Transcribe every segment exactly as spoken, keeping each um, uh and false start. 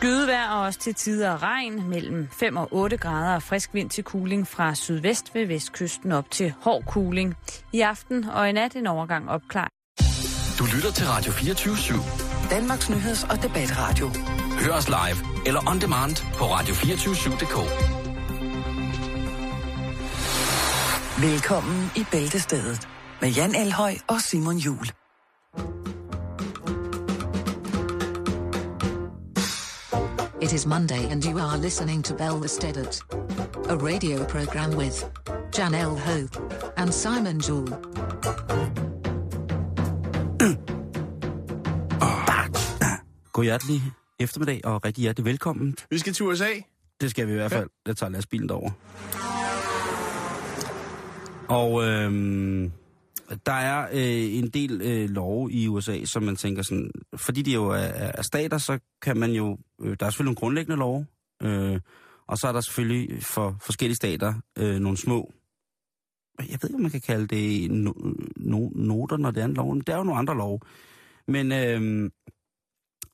Skydevejr og også til tider regn mellem fem og otte grader og frisk vind til kuling fra sydvest ved vestkysten op til hård kuling. I aften og i nat en overgang opklaring. Du lytter til Radio fireogtyve syv. Danmarks nyheds- og debatradio. Hør os live eller on demand på radio to fire syv punktum d k. Velkommen i Bæltestedet med Jan Elhøj og Simon Juhl. It is Monday and you are listening to Bæltestedet, a radio program with Jan Elhøj and Simon Juhl. God hjertelig eftermiddag og rigtig hjertelig velkommen. Vi skal til U S A. Det skal vi i hvert fald. Jeg tager lastbilen derover. Og øhm, der er øh, en del øh, love i U S A, som man tænker sådan... Fordi de jo er, er stater, så kan man jo... Øh, der er selvfølgelig nogle grundlæggende love. Øh, og så er der selvfølgelig for forskellige stater øh, nogle små... Jeg ved ikke, om man kan kalde det no, no, noter, når det er en lov. Men der er jo nogle andre love. Men, øh,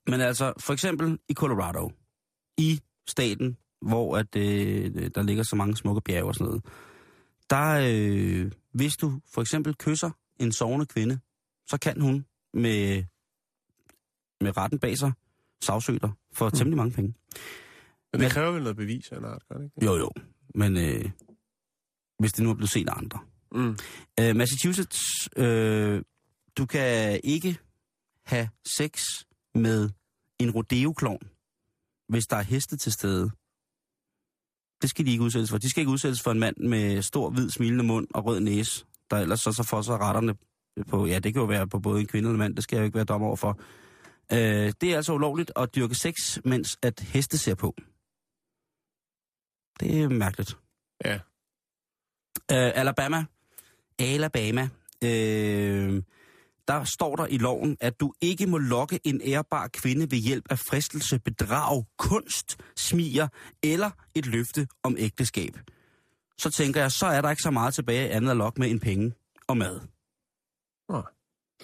men altså, for eksempel i Colorado. I staten, hvor at, øh, der ligger så mange smukke bjerge og sådan noget. Der, øh, hvis du for eksempel kysser en sovende kvinde, så kan hun med, med retten bag sig sagsøge dig for mm. temmelig mange penge. Men det kræver vel noget bevis eller noget, gør det ikke? Jo, jo. Men øh, hvis det nu er blevet set af andre. Mm. Øh, Massachusetts, øh, du kan ikke have sex med en rodeo-klovn, hvis der er heste til stede. Det skal de ikke udsættes for. De skal ikke udsættes for en mand med stor, hvid, smilende mund og rød næse, der ellers så, så får sig retterne på... Ja, det kan jo være på både en kvinde og en mand, det skal jeg jo ikke være dommer over for. Øh, det er altså ulovligt at dyrke sex, mens at heste ser på. Det er mærkeligt. Ja. Øh, Alabama. Alabama. Øh, der står der i loven, at du ikke må lokke en ærbar kvinde ved hjælp af fristelse, bedrag, kunst, smiger eller et løfte om ægteskab. Så tænker jeg, så er der ikke så meget tilbage andet at lokke med end penge og mad. Ja.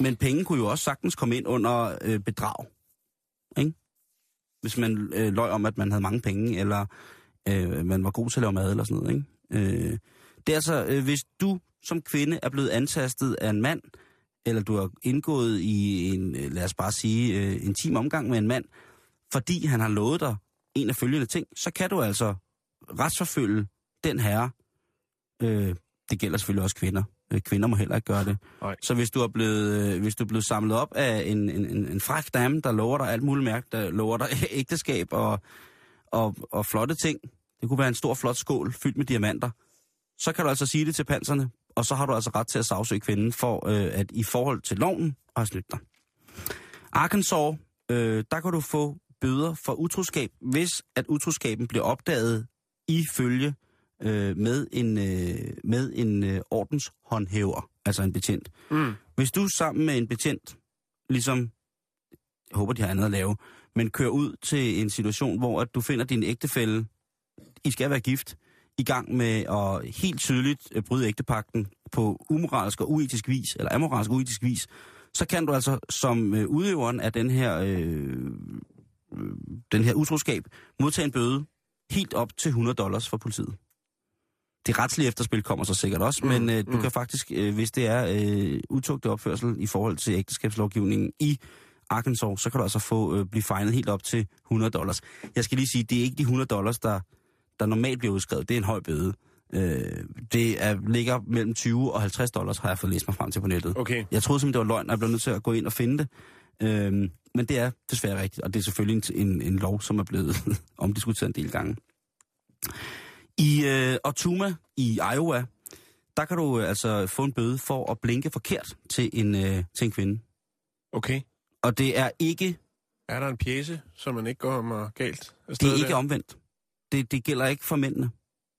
Men penge kunne jo også sagtens komme ind under øh, bedrag. Ikke? Hvis man øh, løj om, at man havde mange penge, eller øh, man var god til at lave mad eller sådan noget. Ikke? Øh, det er altså, øh, hvis du som kvinde er blevet antastet af en mand, eller du har indgået i en, lad os bare sige, en intim omgang med en mand, fordi han har lovet dig en af følgende ting, så kan du altså retsforfølge den herre. Øh, det gælder selvfølgelig også kvinder. Kvinder må heller ikke gøre det. Ej. Så hvis du er blevet, hvis du er blevet samlet op af en, en, en fræk dame, der lover dig alt muligt mærke, der lover dig ægteskab og, og, og flotte ting, det kunne være en stor, flot skål fyldt med diamanter, så kan du altså sige det til panserne, og så har du altså ret til at sagsøge kvinden for øh, at i forhold til loven har snydt dig. Arkansas, øh, der kan du få bøder for utroskab, hvis at utroskaben bliver opdaget ifølge øh, med en øh, med en øh, ordenshåndhæver, altså en betjent. Mm. Hvis du sammen med en betjent, ligesom jeg håber de har andet at lave, men kører ud til en situation, hvor at du finder din ægtefælle, I skal være gift, i gang med at helt tydeligt bryde ægtepagten på umoralsk og uetisk vis, eller amoralsk og uetisk vis, så kan du altså som udøveren af den her, øh, den her utroskab modtage en bøde helt op til hundrede dollars fra politiet. Det retslige efterspil kommer så sikkert også, mm, men øh, du mm. kan faktisk, øh, hvis det er øh, utugtig opførsel i forhold til ægteskabslovgivningen i Arkansas, så kan du altså få, øh, blive finet helt op til hundrede dollars. Jeg skal lige sige, det er ikke de hundrede dollars, der... der normalt bliver udskrevet, det er en høj bøde. Øh, det er, ligger mellem tyve og halvtreds dollars, har jeg fået læst mig frem til på nettet. Okay. Jeg troede simpelthen, det var løgn, og jeg blev nødt til at gå ind og finde det. Øh, men det er desværre rigtigt, og det er selvfølgelig en, en lov, som er blevet omdiskuteret en del gange. I øh, Ottumwa i Iowa, der kan du øh, altså få en bøde for at blinke forkert til en, øh, til en kvinde. Okay. Og det er ikke... Er der en pjæse, som man ikke går om og galt? Det er ikke der? Omvendt. Det, det gælder ikke for mændene.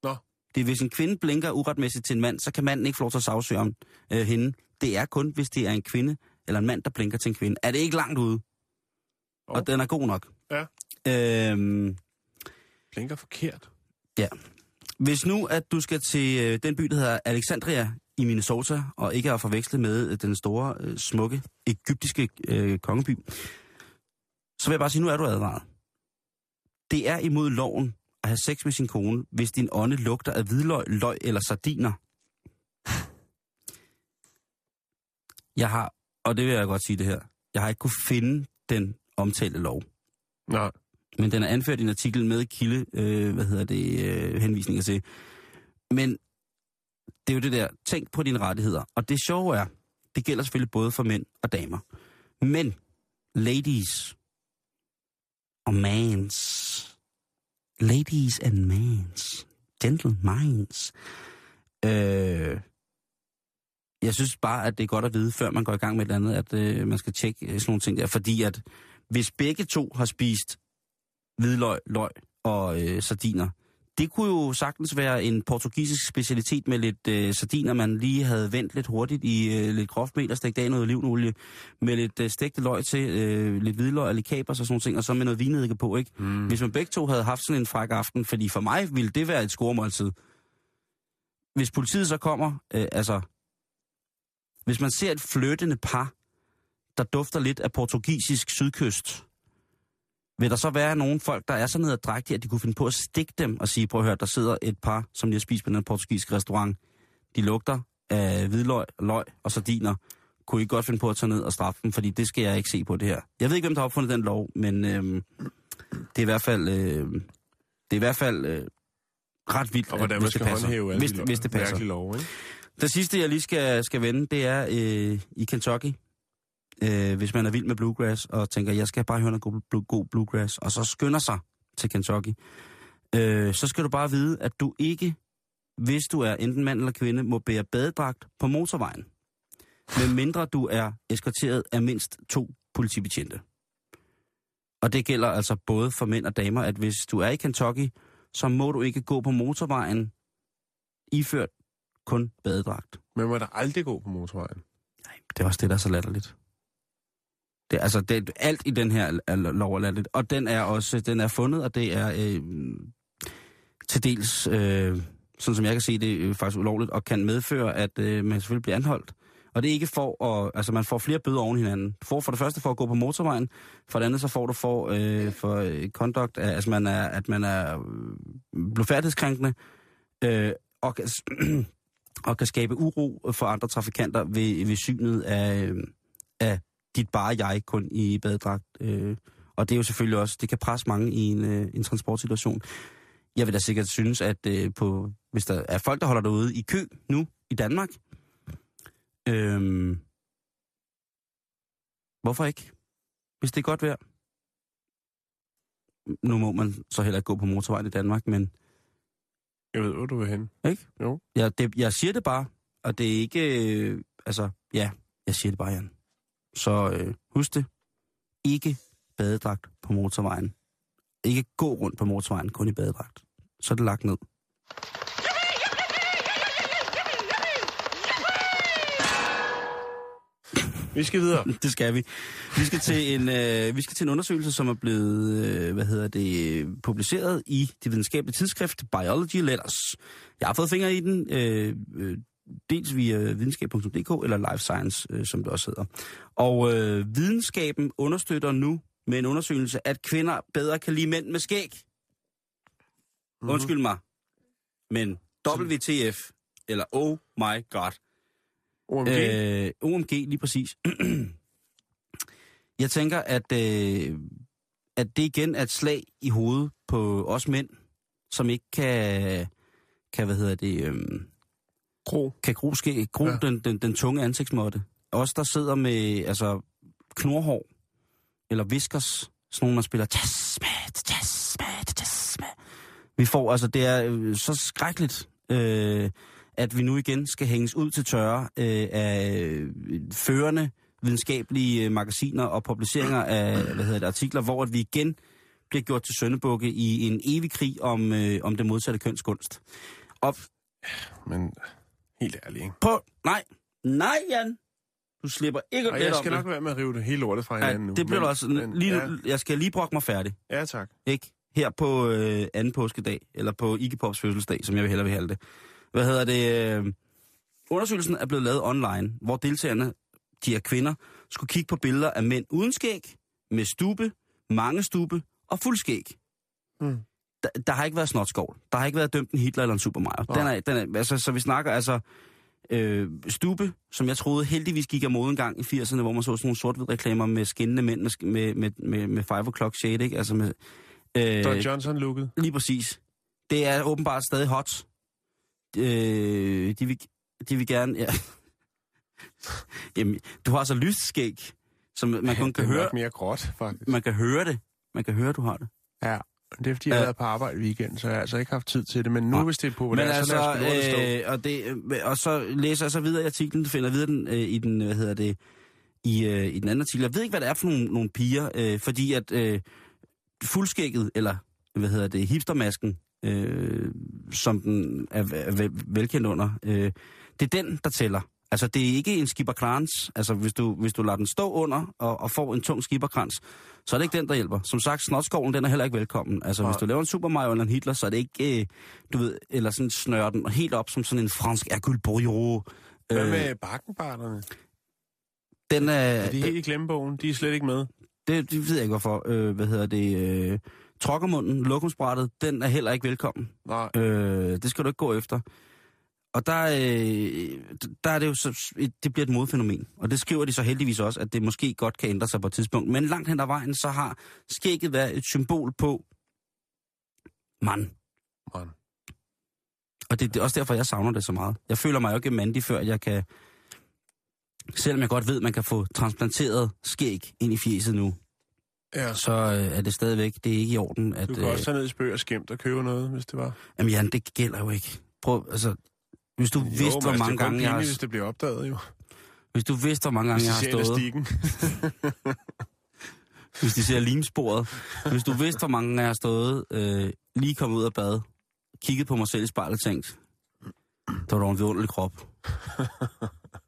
Nå. Det er, hvis en kvinde blinker uretmæssigt til en mand, så kan manden ikke få lov til at sagsøge om øh, hende. Det er kun, hvis det er en kvinde eller en mand, der blinker til en kvinde. Er det ikke langt ude? Oh. Og den er god nok. Ja. Øhm, blinker forkert. Ja. Hvis nu, at du skal til øh, den by, der hedder Alexandria i Minnesota, og ikke er forvekslet med øh, den store, øh, smukke, egyptiske øh, kongeby, så vil jeg bare sige, nu er du advaret. Det er imod loven at have sex med sin kone, hvis din ånde lugter af hvidløg, løg eller sardiner. Jeg har, og det vil jeg godt sige det her, jeg har ikke kunne finde den omtalte lov. Nej. Men den er anført i en artikel med kilde, øh, hvad hedder det, øh, henvisninger til. Men det er jo det der, tænk på dine rettigheder. Og det sjove er, det gælder selvfølgelig både for mænd og damer. Men ladies og mans, ladies and mans, gentle minds, øh, jeg synes bare, at det er godt at vide, før man går i gang med et eller andet, at øh, man skal tjekke sådan nogle ting der. Fordi at hvis begge to har spist hvidløg, løg og øh, sardiner, det kunne jo sagtens være en portugisisk specialitet med lidt øh, sardiner, man lige havde vendt lidt hurtigt i øh, lidt groft mel og stegt af noget olivenolie, med lidt øh, stegte løg til, øh, lidt hvidløg og lidt kapers og sådan ting, og så med noget vinedike på, ikke? Mm. Hvis man begge to havde haft sådan en fræk aften, fordi for mig ville det være et scoremåltid. Hvis politiet så kommer, øh, altså... Hvis man ser et flirtende par, der dufter lidt af portugisisk sydkyst, vil der så være nogle folk, der er så nederdrægtige, at de kunne finde på at stikke dem og sige, prøv at høre, der sidder et par, som lige har spist på den portugisiske restaurant. De lugter af hvidløg, løg og sardiner. Kunne I godt finde på at tage ned og straffe dem, fordi det skal jeg ikke se på det her. Jeg ved ikke, hvem der har opfundet den lov, men øhm, det er i hvert fald, øh, det er i hvert fald øh, ret vildt, og hvordan at, hvis, man skal det passer, alle hvis, de lov, hvis det passer. Lov, ikke? Det sidste, jeg lige skal, skal vende, det er øh, i Kentucky. Øh, hvis man er vild med bluegrass og tænker, jeg skal bare høre noget god, bl- god bluegrass, og så skynder sig til Kentucky, øh, så skal du bare vide, at du ikke, hvis du er enten mand eller kvinde, må bære badedragt på motorvejen, medmindre du er eskorteret af mindst to politibetjente. Og det gælder altså både for mænd og damer, at hvis du er i Kentucky, så må du ikke gå på motorvejen iført kun badedragt. Men må der aldrig gå på motorvejen? Nej, det er også det, der er så latterligt. Det er, altså, det, alt i den her er lov og latterligt. Og den er også den er fundet, og det er øh, til dels, øh, sådan som jeg kan se, det er faktisk ulovligt, og kan medføre, at øh, man selvfølgelig bliver anholdt. Og det er ikke for at... Altså, man får flere bøder oven hinanden. For, for det første for at gå på motorvejen, for det andet så får du for, øh, for conduct, altså man er, at man er blufærdighedskrænkende, øh, og... Øh, og kan skabe uro for andre trafikanter ved, ved synet af, af dit bare jeg kun i badedragt. Og det er jo selvfølgelig også, det kan presse mange i en, en transportsituation. Jeg vil da sikkert synes, at på, hvis der er folk, der holder derude i kø nu i Danmark, øhm, hvorfor ikke? Hvis det er godt vejr. Nu må man så heller ikke gå på motorvejen i Danmark, men... Jeg ved, hvor du vil hen. Ikke? Jo. Jeg, det, jeg siger det bare, og det er ikke... Øh, altså, ja, jeg siger det bare, Jan. Så øh, husk det. Ikke badedragt på motorvejen. Ikke gå rundt på motorvejen, kun i badedragt. Så er det lagt ned. Vi skal videre. Det skal vi. Vi skal til en øh, vi skal til en undersøgelse, som er blevet øh, hvad hedder det publiceret i det videnskabelige tidsskrift Biology Letters. Jeg har fået fingre i den øh, dels via videnskab punktum d k eller Life Science, øh, som det også hedder. Og øh, videnskaben understøtter nu med en undersøgelse, at kvinder bedre kan lide mænd med skæg. Undskyld mig, men W T F eller oh my god. O M G? Øh, O M G, lige præcis. Jeg tænker, at, øh, at det igen er et slag i hovedet på os mænd, som ikke kan, kan hvad hedder det, øh, gro. Kan gro, ske, gro ja. den, den, den tunge ansigtsmåtte. Os, der sidder med altså, knorhår, eller viskers, sådan nogle, man spiller jazzmat, jazzmat, jazzmat. Vi får, altså, det er øh, så skrækkeligt... Øh, at vi nu igen skal hænges ud til tørre øh, af førende videnskabelige magasiner og publiceringer af hvad hedder det, artikler, hvor at vi igen bliver gjort til søndebukke i en evig krig om, øh, om det modsatte kønskunst. Op. Men helt ærligt, ikke? På, nej, nej Jan, du slipper ikke lidt om det. Jeg skal nok være med at rive det hele lortet fra hinanden ja, nu. Det bliver men, også. Men, lige, ja. Jeg skal lige brokke mig færdig. Ja, tak. Ikke? Her på øh, anden påskedag, eller på Iggy Pops fødselsdag, som jeg vil hellere vil have det. Hvad hedder det? Undersøgelsen er blevet lavet online, hvor deltagerne, de er kvinder, skulle kigge på billeder af mænd uden skæg, med stube, mange stube og fuld skæg. Mm. Der, der har ikke været snotskål. Der har ikke været dømt en Hitler eller en Super Mario. Oh. Den er, den er, altså, så vi snakker altså... Øh, Stube, som jeg troede heldigvis gik af mode en gang i firserne, hvor man så sådan nogle sort-hvid reklamer med skinnende mænd med, med, med, med, med five o'clock shade, ikke? Altså med... Øh, Don Johnson-looket. Lige præcis. Det er åbenbart stadig hot. Øh, de, vil, de vil gerne... Ja. Jamen, du har så lyst skæg, som man kun kan høre... mere gråt, faktisk. Man kan høre det. Man kan høre, du har det. Ja. Det er, fordi jeg har været på arbejde i weekenden, så jeg har altså ikke haft tid til det. Men nu, ja. Hvis det er populært, altså, så lad os blive understå. Øh, og, det, og så læser jeg så videre i artiklen, finder videre den, øh, i, den, hvad hedder det, i, øh, i den anden artikel. Jeg ved ikke, hvad det er for nogle, nogle piger, øh, fordi at øh, fuldskægget, eller hvad hedder det, hipstermasken, øh, som den er, er velkendt under, øh, det er den, der tæller. Altså, det er ikke en skipperkrans. Altså, hvis du, hvis du lader den stå under og, og får en tung skipperkrans, så er det ikke den, der hjælper. Som sagt, snotskoven, den er heller ikke velkommen. Altså, ja. Hvis du laver en Super Mario eller en Hitler, så er det ikke, øh, du ved, eller sådan snører den helt op som sådan en fransk Hercule Poirot. Øh, Hvad med bakkenbarterne? Den er... er de helt i glemmebogen? De er slet ikke med? Det, det ved jeg ikke, hvorfor. Øh, hvad hedder det... Øh, trokkermunden, lokumsbrættet, den er heller ikke velkommen. Nej. Øh, det skal du ikke gå efter. Og der, øh, der er det jo så, det bliver et modfænomen. Og det skriver de så heldigvis også, at det måske godt kan ændre sig på et tidspunkt. Men langt hen ad vejen, så har skægget været et symbol på mand. Man. Og det, det er også derfor, jeg savner det så meget. Jeg føler mig jo ikke mandig, før jeg kan... Selvom jeg godt ved, at man kan få transplanteret skæg ind i fjeset nu, ja. Så øh, er det stadigvæk, det er ikke i orden. At, du kan også tage ned i Spøg og Skæmt og købe noget, hvis det var. Jamen Jan, det gælder jo ikke. Prøv, altså... Hvis du jo, vidste, hvor mange altså, gange jeg har... hvis det bliver opdaget, jo. Hvis du vidste, hvor mange gange jeg har stået... Hvis de ser limsporet. Hvis du vidste, hvor mange gange jeg har stået, øh, lige kommet ud af bad, kigget på mig selv i spejlet og tænkt, der var dog en vidunderlig krop.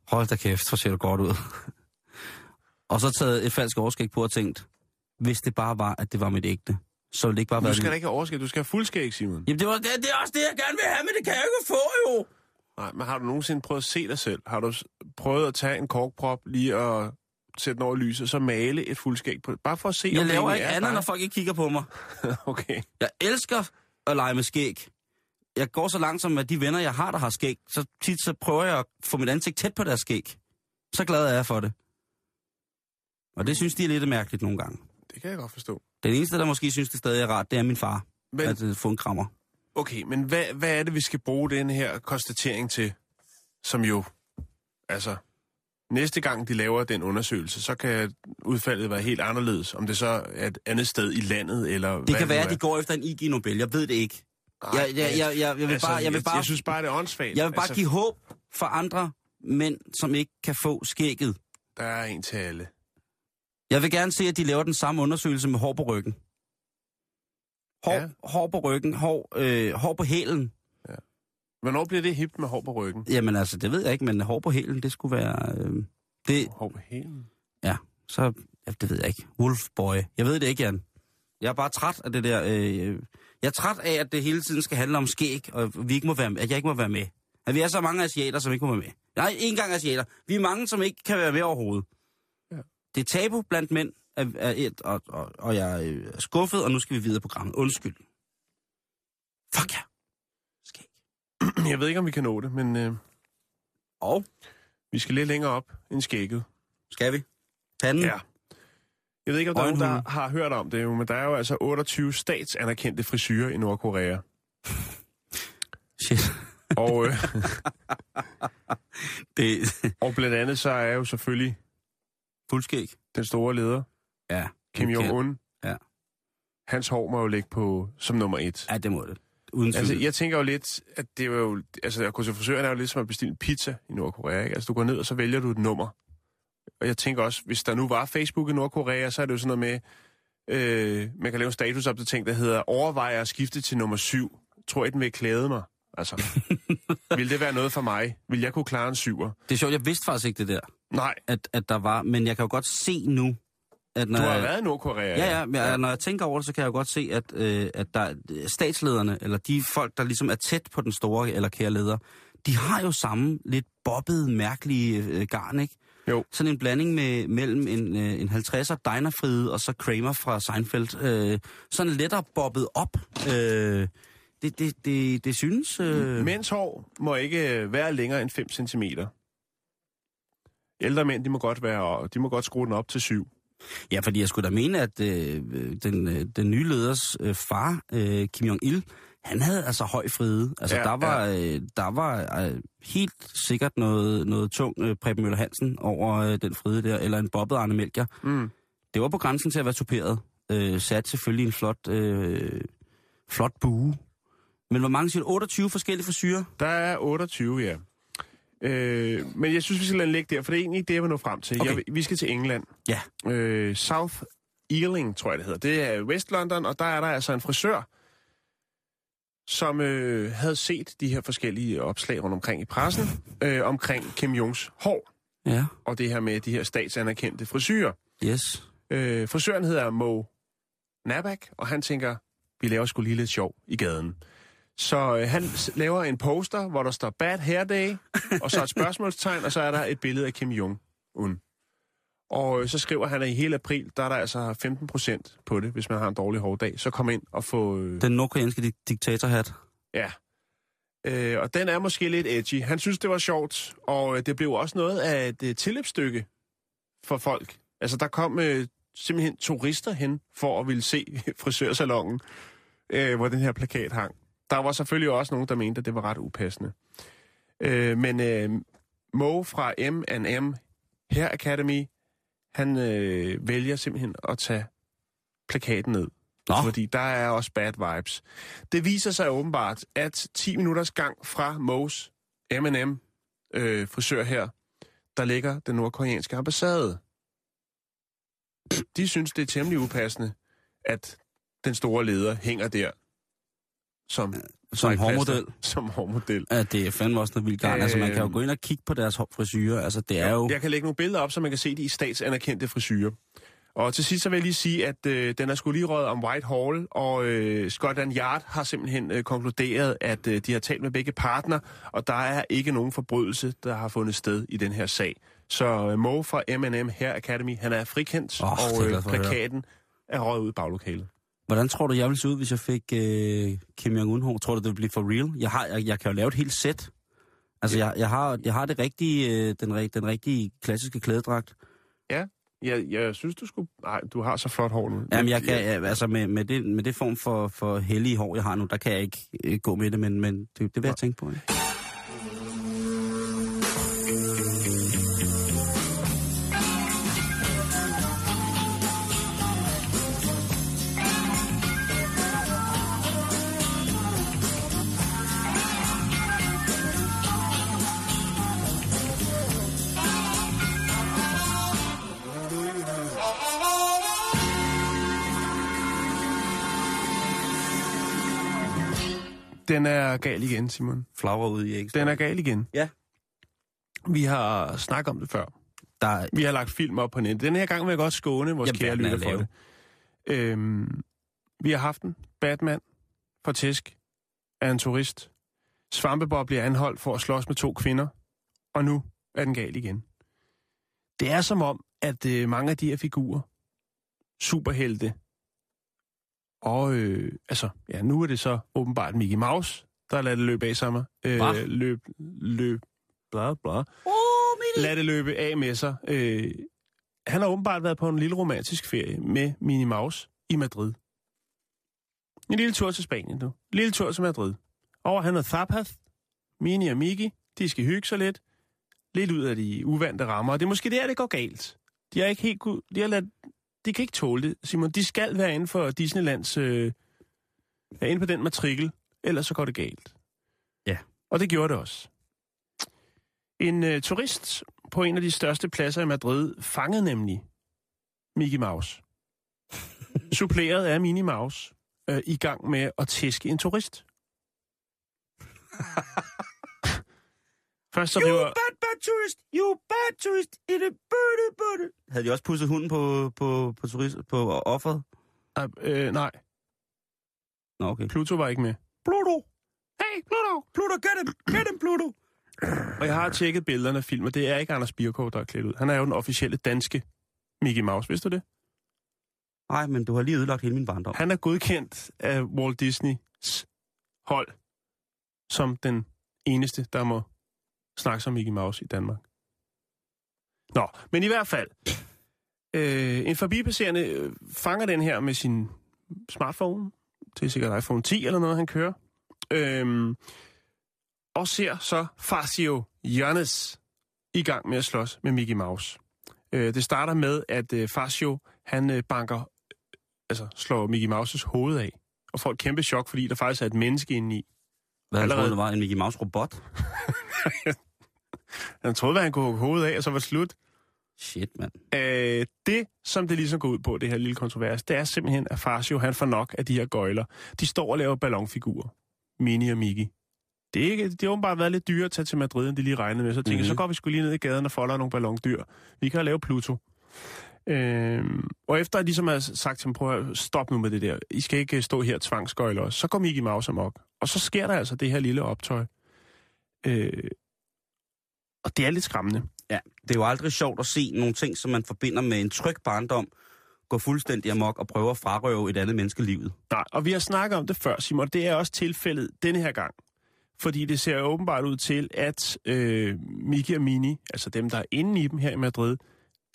Hold da kæft, så ser du godt ud. Og så taget et falsk overskæg på og tænkt, hvis det bare var, at det var mit ægte. Så det ikke bare være... Du skal da ikke have overskæg, du skal have fuldskæg, Simon. Jamen, det, var, det, det er også det, jeg gerne vil have, men det kan jeg ikke få, jo. Nej, men har du nogensinde prøvet at se dig selv? Har du prøvet at tage en korkprop lige og sætte den over lyset, og så male et fuldskæg på det? Bare for at se... Jeg om laver ikke andet, når folk ikke kigger på mig. Okay. Jeg elsker at lege med skæg. Jeg går så langsomt, at de venner, jeg har, der har skæg, så tit så prøver jeg at få mit ansigt tæt på deres skæg. Så glad er jeg for det. Og det synes de er lidt mærkeligt nogle gange. Det kan jeg godt forstå. Den eneste, der måske synes, det stadig er rart, det er min far. Men... at få en krammer. Okay, men hvad, hvad er det, vi skal bruge den her konstatering til, som jo, altså, næste gang de laver den undersøgelse, så kan udfaldet være helt anderledes, om det så er et andet sted i landet, eller... Det kan være, at de går efter en I G Nobel, jeg ved det ikke. Jeg synes bare, det er åndssvagt. Jeg vil bare altså... give håb for andre mænd, som ikke kan få skægget. Der er en til alle. Jeg vil gerne se, at de laver den samme undersøgelse med hår på ryggen. Hår, ja. Hår på ryggen, hår, øh, hår på hælen. Ja. Hvornår bliver det hipt med hår på ryggen? Jamen altså, det ved jeg ikke, men hår på hælen, det skulle være... Øh, det... Hår på hælen? Ja, så... Ja, det ved jeg ikke. Wolfboy. Jeg ved det ikke, Jan. Jeg er bare træt af det der... Øh, jeg er træt af, at det hele tiden skal handle om skæg, og vi ikke må være med, at jeg ikke må være med. At vi er så mange asiater, som ikke må være med. Nej, ikke engang asiater. Vi er mange, som ikke kan være med overhovedet. Ja. Det er tabu blandt mænd. Er et, og, og, og jeg er skuffet, og nu skal vi videre på programmet. Undskyld. Fuck ja. Skæg. Jeg ved ikke, om vi kan nå det, men... Øh, og? Vi skal lidt længere op end skægget. Skal vi? Tanden? Ja. Jeg ved ikke, om der er nogen, der har hørt om det, men der er jo altså otteogtyve statsanerkendte frisyrer i Nordkorea. Shit. Og, øh, det... og blandt andet så er jo selvfølgelig... fuldskæg. Den store leder. Ja. Kim Jong-un. Ja. Hans hår må jo ligge på som nummer et. Ja, det må det. Uden altså, jeg tænker jo lidt, at det var jo... Altså, at gå til frisøren er jo lidt som at bestille en pizza i Nordkorea, ikke? Altså, du går ned, og så vælger du et nummer. Og jeg tænker også, hvis der nu var Facebook i Nordkorea, så er det jo sådan noget med... Øh, man kan lave en status op til ting, der hedder, overvejer at skifte til nummer syv. Tror I, den vil klæde mig? Altså, vil det være noget for mig? Vil jeg kunne klare en syver? Det er sjovt, jeg vidste faktisk ikke det der. Nej. At, at der var, men jeg kan jo godt se nu... At når du har jeg, været i Nordkorea. Ja, ja, men ja. Når jeg tænker over det, så kan jeg jo godt se, at, øh, at der, statslederne, eller de folk, der ligesom er tæt på den store eller kære leder, de har jo samme lidt bobbede, mærkelige øh, garn, ikke? Jo. Sådan en blanding med mellem en, en halvtredser Deinerfride og så Kramer fra Seinfeld. Øh, sådan lettere bobbet op. Øh, det, det, det, det synes... Øh... Mænds hår må ikke være længere end fem centimeter. Ældre mænd, de må godt være, de må godt skrue den op til syv. Ja, fordi jeg skulle da mene, at øh, den, øh, den nye leders øh, far, øh, Kim Jong-il, han havde altså høj fride. Altså, ja, der var, ja. øh, der var øh, helt sikkert noget, noget tung øh, Preben Møller Hansen over øh, den fride der, eller en bobbet Arne Melchior. Mm. Det var på grænsen til at være tuperet. Øh, sat selvfølgelig en flot, øh, flot bue. Men hvor mange siger otteogtyve forskellige frisyrer? Der er otteogtyve, ja. Øh, men jeg synes, vi skal lade ligge der, for det er egentlig det, jeg vil nå frem til. Okay. Jeg, vi skal til England. Ja. Øh, South Ealing, tror jeg, det hedder. Det er West London, og der er der altså en frisør, som øh, havde set de her forskellige opslag rundt omkring i pressen, øh, omkring Kim Jongs hår. Ja. Og det her med de her statsanerkendte frisyrer. Yes. Øh, frisøren hedder Mo Nabak, og han tænker, vi laver sgu lige lidt sjov i gaden. Så øh, han laver en poster, hvor der står Bad Hair Day, og så et spørgsmålstegn, og så er der et billede af Kim Jong-un. Og øh, så skriver han, at i hele april, der er der altså femten procent på det, hvis man har en dårlig hårdag. Så kom ind og få... Øh... Den nordkoreanske diktatorhat. Ja. Øh, og den er måske lidt edgy. Han synes, det var sjovt, og øh, det blev også noget af et øh, tilløbsstykke for folk. Altså, der kom øh, simpelthen turister hen for at ville se frisørsalongen, øh, hvor den her plakat hang. Der var selvfølgelig også nogen, der mente, at det var ret upassende. Øh, men øh, Mo fra M and M Hair Academy, han øh, vælger simpelthen at tage plakaten ned. Nå. Fordi der er også bad vibes. Det viser sig åbenbart, at ti minutters gang fra Mo's M and M øh, frisør her, der ligger den nordkoreanske ambassade. De synes, det er temmelig upassende, at den store leder hænger der. Som, som hårmodel. Som hårmodel. Ja, det er fandme også noget vildt gang. Øh, altså, man kan jo gå ind og kigge på deres frisyrer. Altså, det er jo... Jeg kan lægge nogle billeder op, så man kan se de statsanerkendte frisyrer. Og til sidst så vil jeg lige sige, at øh, den er sgu lige røget om Whitehall, og øh, Scotland Yard har simpelthen øh, konkluderet, at øh, de har talt med begge partner, og der er ikke nogen forbrydelse, der har fundet sted i den her sag. Så øh, Mo fra M and M Hair Academy, han er frikendt, oh, og øh, plakaten er røget ud i baglokalet. Hvordan tror du, jeg ville se ud, hvis jeg fik øh, Kim Jong-un-hår? Tror du, det ville blive for real? Jeg, har, jeg, jeg kan jo lave et helt sæt. Altså, ja. jeg, jeg, har, jeg har det rigtige, øh, den, den rigtige klassiske klædedragt. Ja, jeg, jeg synes, du skulle... Nej, du har så flot hår nu. Jamen, jeg kan... Ja. Altså, med, med, det, med det form for, for hellige hår, jeg har nu, der kan jeg ikke øh, gå med det, men, men det, det vil jeg ja. tænke på. Ja. Den er gal igen, Simon. Flagrer ud i ekstra. Den er gal igen. Ja. Vi har snakket om det før. Der... Vi har lagt film op på nettet. Den her gang vil jeg godt skåne vores Jamen, kære lytter for det. Øhm, vi har haft en Batman på tæsk af en turist. Svampebob bliver anholdt for at slås med to kvinder. Og nu er den gal igen. Det er som om, at øh, mange af de her figurer, superhelte, og øh, altså, ja, nu er det så åbenbart Mickey Mouse, der lader det løbe af sig med. Øh, løb, løb, bla bla. Oh, lad det løbe af med sig. Øh, han har åbenbart været på en lille romantisk ferie med Minnie Mouse i Madrid. En lille tur til Spanien, du. En lille tur til Madrid. Over han og Thapath, Minnie og Mickey, de skal hygge sig lidt. Lidt ud af de uvante rammer. Og det er måske der, det går galt. De har ikke helt kunne... De har ladt... De kan ikke tåle det, Simon. De skal være inde for Disneylands... Øh, ja, inde på den matrikel, ellers så går det galt. Ja. Og det gjorde det også. En øh, turist på en af de største pladser i Madrid fangede nemlig Mickey Mouse. Suppleret af Minnie Mouse øh, i gang med at tæske en turist. Først, så river... You bad, bad tourist! You bad tourist! In a birdie, birdie! Havde de også pudset hunden på, på, på, turist, på offeret? Uh, øh, nej. Nå, okay. Pluto var ikke med. Pluto! Hey, Pluto! Pluto, get him! Get him, Pluto! Og jeg har tjekket billederne af filmen, det er ikke Anders Birkow, der er klædt ud. Han er jo den officielle danske Mickey Mouse, vidste du det? Nej, men du har lige ødelagt hele min barndom. Han er godkendt af Walt Disneys hold som den eneste, der må snakke som Mickey Mouse i Danmark. Nå, men i hvert fald, øh, en forbipasserende øh, fanger den her med sin smartphone, det er sikkert iPhone ti eller noget, han kører, øh, og ser så Facio Jørnes i gang med at slås med Mickey Mouse. Øh, det starter med, at øh, Facio, han øh, banker, altså slår Mickey Mouses hoved af, og får et kæmpe chok, fordi der faktisk er et menneske inde i. Hvad han troede, det var en Mickey Mouse-robot? Han troede, hvad han kunne hugge hovedet af, og så var det slut. Shit, mand. Øh, det, som det ligesom går ud på, det her lille kontrovers, det er simpelthen, at Facio, han får nok af de her gøjler. De står og laver ballonfigurer. Minnie og Mickey. Det er ikke, det har åbenbart været lidt dyre at tage til Madrid, end de lige regnede med. Så tænker mm-hmm. så går vi sgu lige ned i gaden og folder nogle ballondyr. Vi kan lave Pluto. Øh, og efter at ligesom har sagt til ham, prøv at stop nu med det der. I skal ikke stå her tvangsgøjler os. Så går Mickey Mouse amok. Og så sker der altså det her lille optøj. Øh, og det er lidt skræmmende. Ja, det er jo aldrig sjovt at se nogle ting, som man forbinder med en tryg barndom, gå fuldstændig amok og prøve at frarøve et andet menneske livet. Nej, og vi har snakket om det før, Simon. Det er også tilfældet denne her gang. Fordi det ser åbenbart ud til, at øh, Mickey og Minnie, altså dem, der er inde i dem her i Madrid,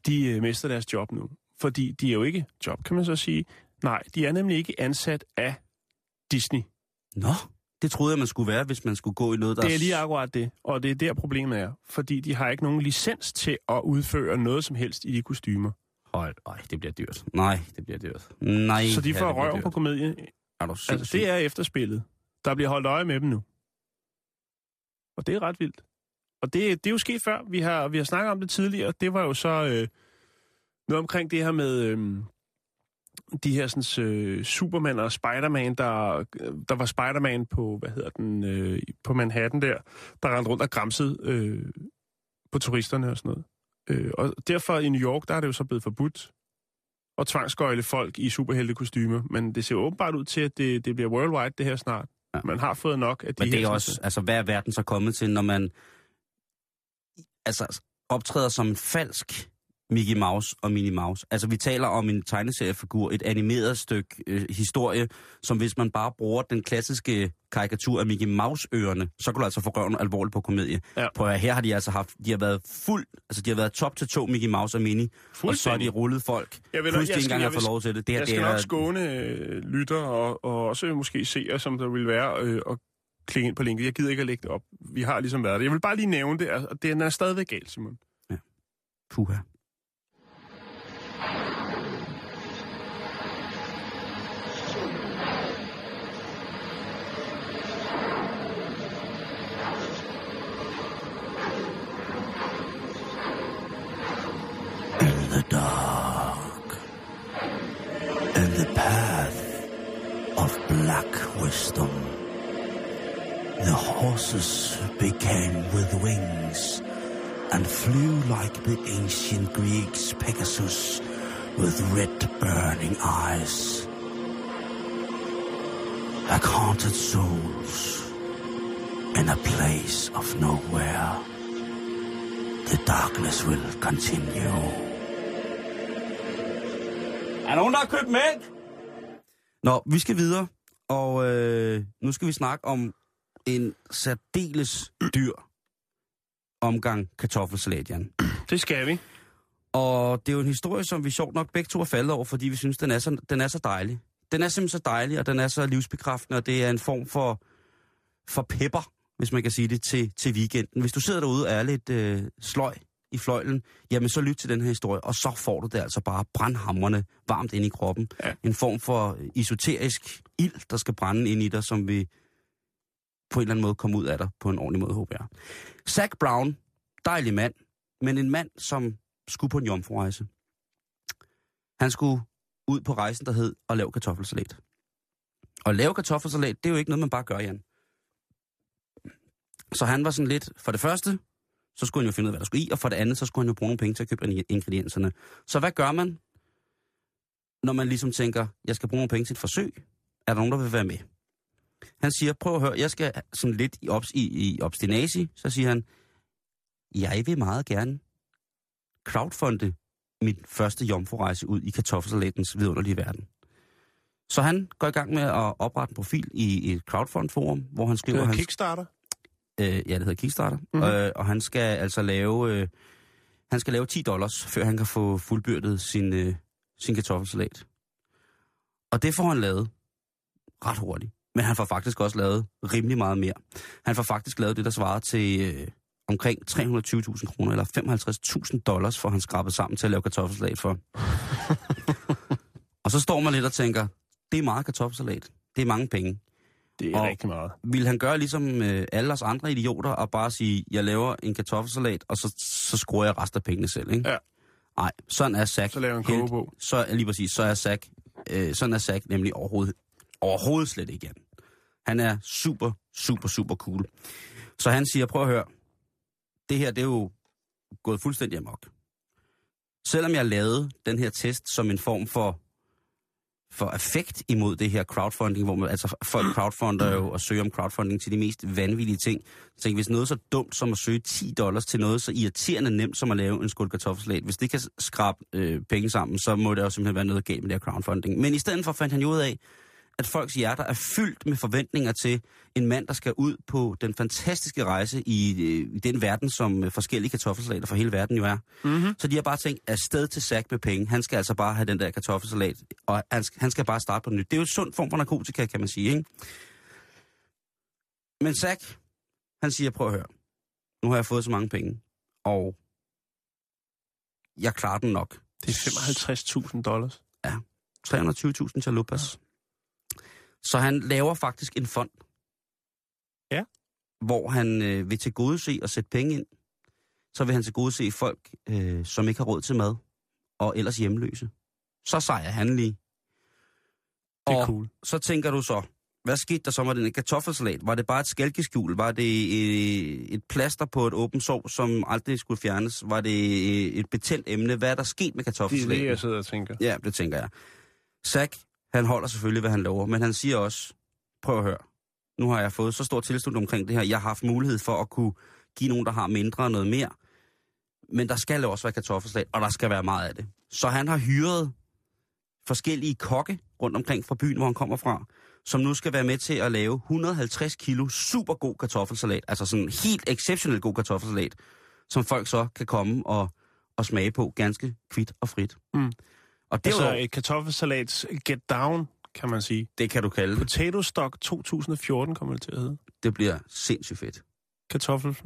de øh, mister deres job nu. Fordi de er jo ikke job, kan man så sige. Nej, de er nemlig ikke ansat af Disney. Nå, det troede jeg, man skulle være, hvis man skulle gå i noget, der... Det er lige akkurat det, og det er der problemet er. Fordi de har ikke nogen licens til at udføre noget som helst i de kostymer. Hold, ej, det bliver dyrt. Nej, det bliver dyrt. Nej, så de får ja, røv på komedien. Altså, det er efterspillet. Der bliver holdt øje med dem nu. Og det er ret vildt. Og det, det er jo sket før. Vi har, vi har snakket om det tidligere. Det var jo så øh, noget omkring det her med... Øh, de her sådan, øh, Superman og Spider-Man, der, der var Spider-Man på, hvad hedder den, øh, på Manhattan der, der rendte rundt og gramsede øh, på turisterne og sådan noget. Øh, og derfor i New York, der er det jo så blevet forbudt at tvangsgøjle folk i superheltekostymer, men det ser åbenbart ud til, at det, det bliver worldwide det her snart. Ja. Man har fået nok af de men her... Men det er også, sådan, altså hvad er verden så kommet til, når man altså optræder som falsk Mickey Mouse og Minnie Mouse. Altså, vi taler om en tegneseriefigur, et animeret stykke øh, historie, som hvis man bare bruger den klassiske karikatur af Mickey Mouse-ørerne, så kan du altså få røven alvorligt på komedie. Ja. På her har de altså haft, de har været fuld, altså de har været top til to Mickey Mouse og Minnie, og så har de rullet folk. Jeg vil nok, jeg skal, jeg vil, lov til det. Det her, jeg skal det er, nok skåne øh, lytter og, og også måske seere, som der vil være, øh, og klikke ind på linket. Jeg gider ikke at lægge det op. Vi har ligesom været det. Jeg vil bare lige nævne det, og den er stadigvæk galt, Simon. Ja. Puha. The dark and the path of black wisdom. The horses became with wings and flew like the ancient Greeks, Pegasus, with red burning eyes. Like haunted souls in a place of nowhere. The darkness will continue. Er nogen, der har købt mælk? Nå, vi skal videre, og øh, nu skal vi snakke om en særdeles dyr omgang kartoffelsalat, Jan. Det skal vi. Og det er jo en historie, som vi sjovt nok begge to er faldet over, fordi vi synes, den er så, den er så dejlig. Den er simpelthen så dejlig, og den er så livsbekræftende, og det er en form for, for pepper, hvis man kan sige det, til, til weekenden. Hvis du sidder derude og er lidt øh, sløj i fløjlen, jamen så lyt til den her historie, og så får du det altså bare brandhamrende varmt ind i kroppen. Ja. En form for esoterisk ild, der skal brænde ind i dig, som vi på en eller anden måde kommer ud af dig på en ordentlig måde, håber jeg. Zac Brown, dejlig mand, men en mand, som skulle på en jomfrurejse. Han skulle ud på rejsen, der hed at lave kartoffelsalat. Og lave kartoffelsalat, det er jo ikke noget, man bare gør, Jan. Så han var sådan lidt, for det første, så skulle han jo finde ud af, hvad der skulle i, og for det andet, så skulle han jo bruge nogle penge til at købe ingredienserne. Så hvad gør man, når man ligesom tænker, jeg skal bruge nogle penge til et forsøg? Er der nogen, der vil være med? Han siger, prøv at høre, jeg skal sådan lidt i, obs, i, i obstinasi, så siger han, jeg vil meget gerne crowdfunde min første jomfru-rejse ud i kartoffelsalatens vidunderlige verden. Så han går i gang med at oprette en profil i et crowdfund-forum, hvor han skriver... Det hedder Kickstarter? Øh, ja, det hedder Kickstarter. Mm-hmm. Øh, og han skal altså lave... Øh, han skal lave ti dollars, før han kan få fuldbyrdet sin, øh, sin kartoffelsalat. Og det får han lavet ret hurtigt. Men han får faktisk også lavet rimelig meget mere. Han får faktisk lavet det, der svarer til øh, omkring tre hundrede og tyve tusind kroner, eller femoghalvtreds tusind dollars, for han skrabet sammen til at lave kartoffelsalat for. Og så står man lidt og tænker, det er meget kartoffelsalat. Det er mange penge. Det er og rigtig meget. Vil han gøre ligesom øh, alle os andre idioter, og bare sige, jeg laver en kartoffelsalat, og så, så skruer jeg resten af pengene selv, ikke? Ja. Nej, sådan er Zack. Så laver en kogebog. Så, lige præcis, så er Zack, øh, sådan er Zack nemlig overhovedet, overhovedet slet ikke. Han er super, super, super cool. Så han siger, prøv at høre, det her, det er jo gået fuldstændig amok. Selvom jeg lavede den her test som en form for for effekt imod det her crowdfunding, hvor man, altså folk crowdfunder jo og søger om crowdfunding til de mest vanvittige ting. Så tænk, hvis noget så dumt som at søge ti dollars til noget så irriterende nemt som at lave en skål kartoffelsalat, hvis det kan skrabe øh, penge sammen, så må det jo simpelthen være noget galt med det her crowdfunding. Men i stedet for fandt han jo ud af, at folks hjerter er fyldt med forventninger til en mand, der skal ud på den fantastiske rejse i, øh, i den verden, som forskellige kartoffelsalater fra hele verden jo er. Mm-hmm. Så de har bare tænkt, at afsted til Zack med penge, han skal altså bare have den der kartoffelsalat, og han skal, han skal bare starte på nyt. Det er jo en sund form for narkotika, kan man sige, ikke? Men Zack, han siger, prøv at høre, nu har jeg fået så mange penge, og jeg klarer den nok. Det er femoghalvtreds tusind dollars. Ja, tre hundrede og tyve tusind til Lupas. Ja. Så han laver faktisk en fond, ja, hvor han øh, vil tilgodese og sætte penge ind. Så vil han tilgodese folk, øh, som ikke har råd til mad, og ellers hjemløse. Så sejrer han lige. Det er og cool. Så tænker du så, hvad skete der så med den kartoffelsalat? Var det bare et skælkeskjul? Var det øh, et plaster på et åbent sår, som aldrig skulle fjernes? Var det øh, et betændt emne? Hvad er der sket med kartoffelsalaten? Det er det, jeg sidder og tænker. Ja, det tænker jeg. Zack, han holder selvfølgelig, hvad han lover, men han siger også, prøv at høre, nu har jeg fået så stor tilslutning omkring det her, jeg har haft mulighed for at kunne give nogen, der har mindre og noget mere, men der skal jo også være kartoffelsalat, og der skal være meget af det. Så han har hyret forskellige kokke rundt omkring fra byen, hvor han kommer fra, som nu skal være med til at lave et hundrede og halvtreds kilo super god kartoffelsalat, altså sådan helt exceptionelt god kartoffelsalat, som folk så kan komme og, og smage på ganske kvidt og frit. Mm. Og det er altså jo et kartoffelsalats get down, kan man sige. Det kan du kalde det. Potato stock to tusind og fjorten kommer det til at hedde. Det bliver sindssygt fedt. Kartoffel.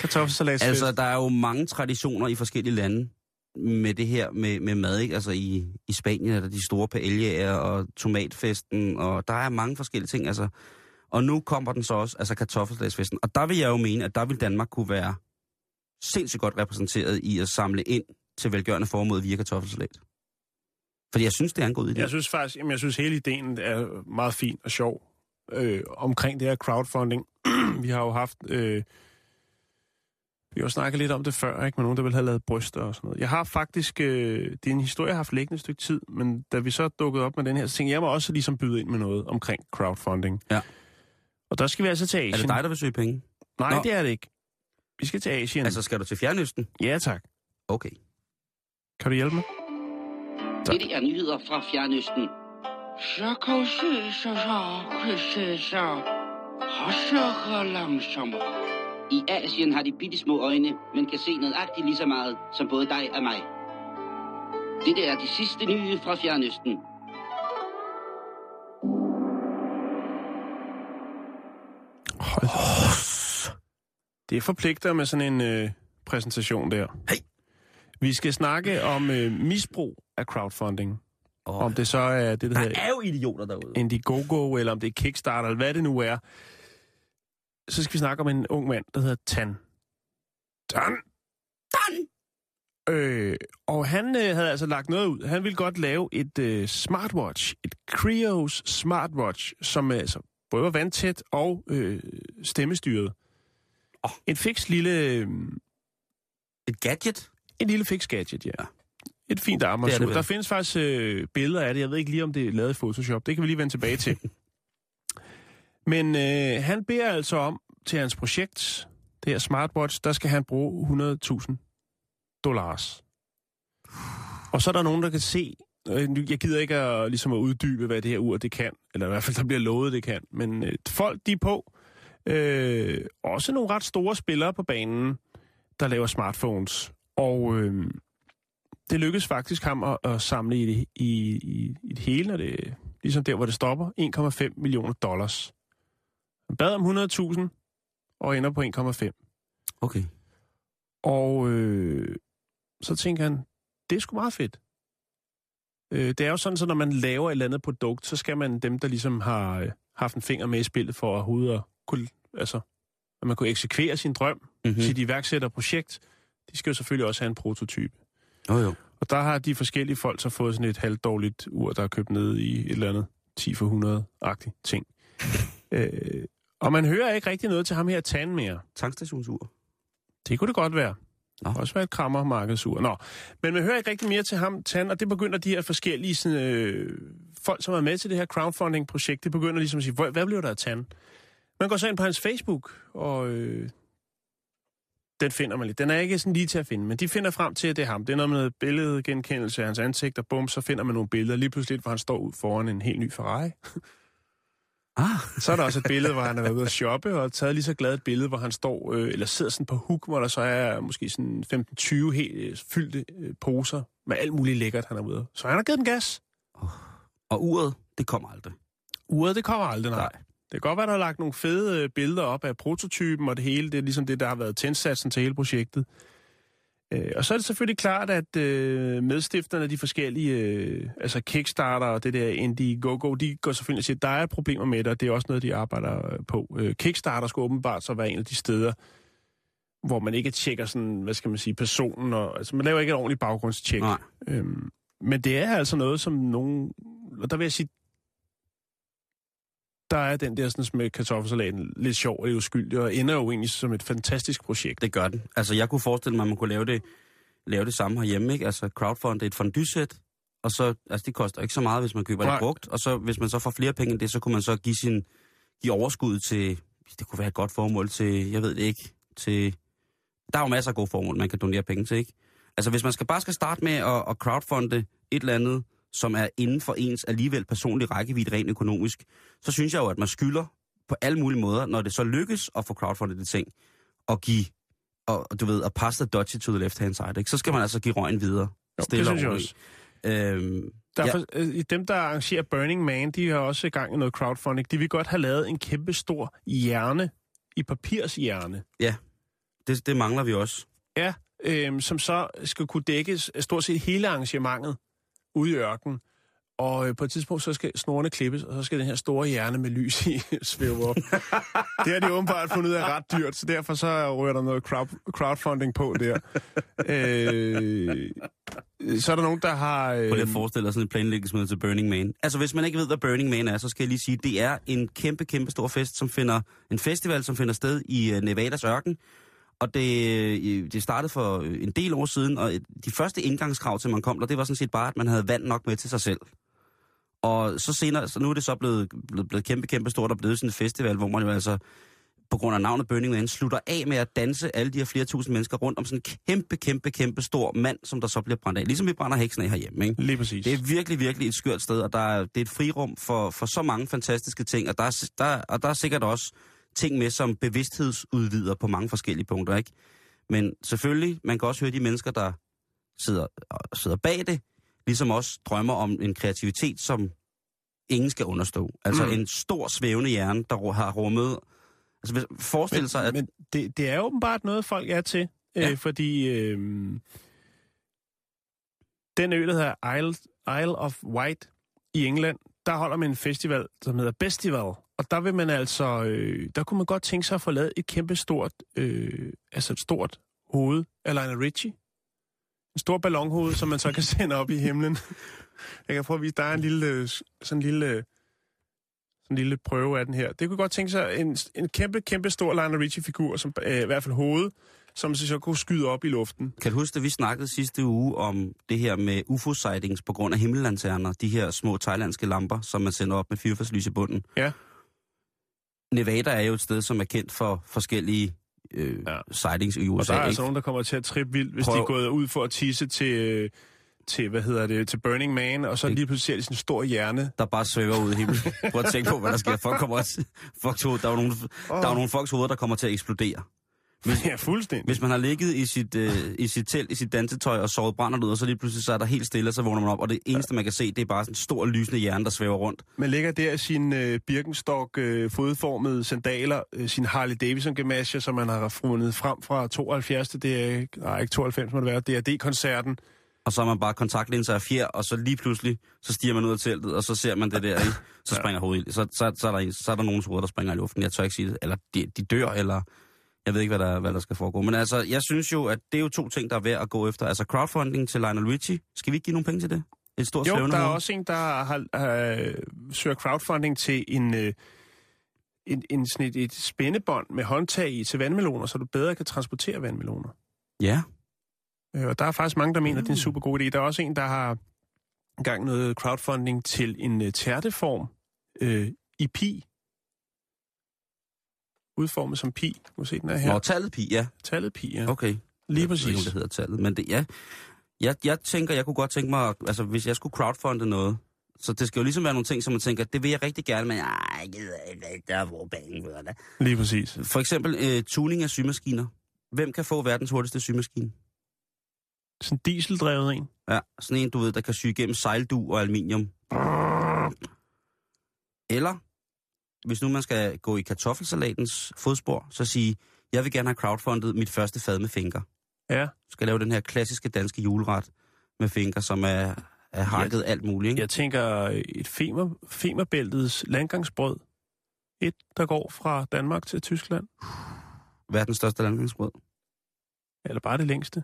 Kartoffelsalatsfest. Altså, der er jo mange traditioner i forskellige lande med det her med, med mad, ikke? Altså, i, i Spanien er der de store paellaer og tomatfesten, og der er mange forskellige ting, altså. Og nu kommer den så også, altså kartoffelsalatsfesten. Og der vil jeg jo mene, at der vil Danmark kunne være sindssygt godt repræsenteret i at samle ind til velgørende formål via kartoffelsalat. Fordi jeg synes, det er en god idé. Jeg synes faktisk, jamen jeg synes hele ideen er meget fin og sjov øh, omkring det her crowdfunding. Vi har jo haft, øh, vi har jo snakket lidt om det før, ikke, med nogen, der ville have lavet bryster og sådan noget. Jeg har faktisk, øh, det er en historie, jeg har haft liggende et stykke tid, men da vi så dukkede op med den her, så tænkte jeg mig også ligesom byde ind med noget omkring crowdfunding. Ja. Og der skal vi altså til Asien. Er det dig, der vil søge penge? Nej, Nå. Det er det ikke. Vi skal til Asien. Altså skal du til Fjernøsten? Ja, tak. Okay. Kan du hjælpe mig? Tak. Det er nyheder fra Fjernøsten. Så kan se, så kan se, så kan langsommere. I Asien har de bitte små øjne, men kan se nøjagtigt lige så meget som både dig og mig. Det er de sidste nyheder fra Fjernøsten. Oh, det forpligter med sådan en øh, præsentation der. Hej! Vi skal snakke om øh, misbrug af crowdfunding. Oh, om det så er det, der, der hedder... Der er jo idioter derude. Indiegogo, eller om det er Kickstarter, eller hvad det nu er. Så skal vi snakke om en ung mand, der hedder Tan. Tan! Tan! Øh, og han øh, havde altså lagt noget ud. Han ville godt lave et øh, smartwatch. Et Krios smartwatch, som øh, altså både var vandtæt og øh, stemmestyret. Oh. En fiks lille... Øh, et gadget? En lille fix gadget, ja. Et fint armbåndsur. Der findes faktisk øh, billeder af det. Jeg ved ikke lige, om det er lavet i Photoshop. Det kan vi lige vende tilbage til. Men øh, han beder altså om, til hans projekt, det her smartwatch, der skal han bruge hundrede tusind dollars. Og så er der nogen, der kan se, jeg gider ikke at, ligesom at uddybe, hvad det her ur, det kan, eller i hvert fald, der bliver lovet, det kan, men øh, folk, de er på. Øh, også nogle ret store spillere på banen, der laver smartphones, og øh, det lykkedes faktisk ham at, at samle i det, i, i, i det hele, når det, ligesom der, hvor det stopper, en komma fem millioner dollars. Han bad om hundrede tusind og ender på en komma fem. Okay. Og øh, så tænker han, det er sgu meget fedt. Øh, det er jo sådan, så når man laver et eller andet produkt, så skal man dem, der ligesom har øh, haft en finger med i spillet for at hovedet kunne, altså, at man kunne eksekvere sin drøm, mm-hmm. sit iværksætterprojekt, de skal jo selvfølgelig også have en prototype. Oh, jo. Og der har de forskellige folk så fået sådan et halvdårligt ur, der er købt ned i et eller andet ti for hundrede-agtigt ting. øh, og man hører ikke rigtig noget til ham her Tan mere. Tankstationsur. Det kunne det godt være. Nå. Det kunne også være et krammermarkedsur. Nå, men man hører ikke rigtig mere til ham Tan, og det begynder de her forskellige sådan, øh, folk, som er med til det her crowdfunding-projekt, det begynder ligesom at sige, hvad bliver der af Tan? Man går så ind på hans Facebook, og øh, den finder man lidt. Den er ikke sådan lige til at finde, men de finder frem til, at det er ham. Det er noget med noget billedgenkendelse af hans ansigt, og bum, så finder man nogle billeder. Lige pludselig, hvor han står ud foran en helt ny Ferrari. Ah. Så er der også et billede, hvor han har været ude at shoppe, og taget lige så glad et billede, hvor han står, øh, eller sidder sådan på huk, hvor der så er måske sådan femten tyve helt fyldte øh, poser med alt muligt lækkert, han er ude. Så han har givet den gas. Oh. Og uret, det kommer aldrig. Uret, det kommer aldrig, nej. nej. Det kan godt være, der har lagt nogle fede billeder op af prototypen og det hele. Det er ligesom det, der har været tændsatsen til hele projektet. Øh, og så er det selvfølgelig klart, at øh, medstifterne af de forskellige, øh, altså Kickstarter og det der Indiegogo, de går selvfølgelig og siger, at der er problemer med det, og det er også noget, de arbejder på. Øh, Kickstarter skal åbenbart så være en af de steder, hvor man ikke tjekker sådan, hvad skal man sige, personen. Og, altså man laver ikke et ordentligt baggrundstjek. Øhm, men det er altså noget, som nogen... Og der vil jeg sige, der er den der sådan, med kartoffelsalaten lidt sjov og uskyldig, og ender jo egentlig som et fantastisk projekt. Det gør den. Altså, jeg kunne forestille mig, at man kunne lave det, lave det samme herhjemme, ikke? Altså, crowdfund er et fondue-sæt, og så, altså, det koster ikke så meget, hvis man køber Nej. det brugt, og så, hvis man så får flere penge end det, så kunne man så give sin, give overskud til, det kunne være et godt formål til, jeg ved det ikke, til, der er jo masser af gode formål, man kan donere penge til, ikke? Altså, hvis man skal bare skal starte med at, at crowdfunde et eller andet, som er inden for ens alligevel personlig rækkevidde rent økonomisk, så synes jeg jo, at man skylder på alle mulige måder, når det så lykkes at få crowdfundet det ting, og give, og du ved, at pass the dodgy to the left-hand side, ikke? Så skal man altså give røgen videre. Jo, det synes jeg også. Øhm, der ja. for, dem, der arrangerer Burning Man, de har også i gang i noget crowdfunding. De vil godt have lavet en kæmpe stor hjerne, i papirshjerne. Ja, det, det mangler vi også. Ja, øhm, som så skal kunne dække stort set hele arrangementet ude i ørkenen, og på et tidspunkt, så skal snorene klippes, og så skal den her store hjerne med lys i svæve op. Det har de åbenbart fundet ud af ret dyrt, så derfor så rører der noget crowdfunding på der. øh, så er der nogen, der har... Øh... Prøv lige at forestille dig sådan et planlæggelsesmøde til Burning Man. Altså, hvis man ikke ved, hvad Burning Man er, så skal jeg lige sige, det er en kæmpe, kæmpe stor fest, som finder, en festival, som finder sted i Nevadas ørken. Og det, det startede for en del år siden, og de første indgangskrav til, man kom der, det var sådan set bare, at man havde vand nok med til sig selv. Og så senere, så nu er det så blevet, blevet, blevet kæmpe, kæmpe stort og blevet sådan et festival, hvor man jo altså, på grund af navnet Burning Man, slutter af med at danse alle de her flere tusind mennesker rundt om sådan en kæmpe, kæmpe, kæmpe stor mand, som der så bliver brændt af. Ligesom vi brænder heksen af herhjemme, ikke? Lige præcis. Det er virkelig, virkelig et skørt sted, og der er, det er et frirum for, for så mange fantastiske ting, og der er, der, og der er sikkert også ting med som bevidsthedsudvider på mange forskellige punkter, ikke? Men selvfølgelig, man kan også høre de mennesker, der sidder, sidder bag det, ligesom også drømmer om en kreativitet, som ingen skal understå. Altså mm. en stor svævende hjerne, der har rummet... Altså forestil sig, at... Men det, det er åbenbart noget, folk er til, ja. øh, fordi øh, den ø, der hedder Isle, Isle of Wight i England, der holder man en festival, som hedder Bæltestedet. Og der vil man altså, øh, der kunne man godt tænke sig at få lavet et kæmpe stort, øh, altså et stort hoved af Lionel Richie. En stor ballonhoved, som man så kan sende op i himlen. Jeg kan prøve at vise dig en lille, sådan en lille, sådan en lille prøve af den her. Det kunne godt tænke sig en, en kæmpe, kæmpe stor Lionel Richie-figur, som øh, i hvert fald hoved, som så kunne skyde op i luften. Kan du huske, at vi snakkede sidste uge om det her med U F O-sightings på grund af himmellanterner, de her små thailandske lamper, som man sender op med fyrfadslys i bunden? Ja. Nevada er jo et sted, som er kendt for forskellige øh, ja. sightings i U S A. Og der er ikke? altså nogen, der kommer til at trippe vildt, hvis Prøv. de er gået ud for at tisse til, til, hvad hedder det, til Burning Man, og så det. lige pludselig er sådan en stor hjerne. Der bare svæver ud i himlen. Prøv at tænke på, hvad der sker. Folk kommer også, folks hoved, der er jo nogle, oh. nogle folks hoveder, der kommer til at eksplodere. Hvis, ja, fuldstændig. Hvis man har ligget i sit, øh, i sit telt, i sit dansetøj og sovet brændert ud, og så lige pludselig så er der helt stille, og så vågner man op, og det eneste, man kan se, det er bare sådan en stor, lysende hjerne, der svæver rundt. Man ligger der i sin øh, Birkenstock, øh, fodformede sandaler, øh, sin Harley Davidson-gamasje, som man har fundet frem fra tooghalvfjerds. Det er nej, ikke tooghalvfems, må det være, D R D-koncerten. Og så har man bare kontaktlinser af fjer, og så lige pludselig, så stiger man ud af teltet, og så ser man det der, ikke? Så springer hovedet. Så, så, så, er der, så er der nogens hoveder, der springer i luften. Jeg tør ikke sige det. Eller de, de dør, eller... Jeg ved ikke, hvad der, hvad der skal foregå. Men altså, jeg synes jo, at det er jo to ting, der er værd at gå efter. Altså crowdfunding til Lionel Richie. Skal vi ikke give nogle penge til det? Et stort jo, der er noget. Også en, der har, øh, søger crowdfunding til en, øh, en, en, sådan et, et spændebånd med håndtag i til vandmeloner, så du bedre kan transportere vandmeloner. Ja. Øh, og der er faktisk mange, der mener, mm. at det er en super god idé. Der er også en, der har engang noget crowdfunding til en øh, tærteform øh, i pi. Udformet som pi. Må se, den er her. Nå, tallet pi, ja. Tallet pi, ja. Okay. Lige præcis. Jeg ved ikke, det hedder tallet, men det, ja. Jeg, jeg tænker, jeg kunne godt tænke mig, altså hvis jeg skulle crowdfunde noget, så det skal jo ligesom være nogle ting, som man tænker, det vil jeg rigtig gerne, men nej, jeg gider ikke, der er vores penge. Lige præcis. For eksempel øh, tuning af symaskiner. Hvem kan få verdens hurtigste symaskine? Sådan en dieseldrevet en? Ja, sådan en, du ved, der kan sy igennem sejldug og aluminium. Eller... Hvis nu man skal gå i kartoffelsalatens fodspor, så sige, jeg vil gerne have crowdfundet mit første fad med finker. Ja. Jeg skal lave den her klassiske danske juleret med finker, som er, er hakket jeg, alt muligt. Ikke? Jeg tænker et femer, femerbæltets landgangsbrød. Et, der går fra Danmark til Tyskland. Verdens største landgangsbrød. Eller bare det længste.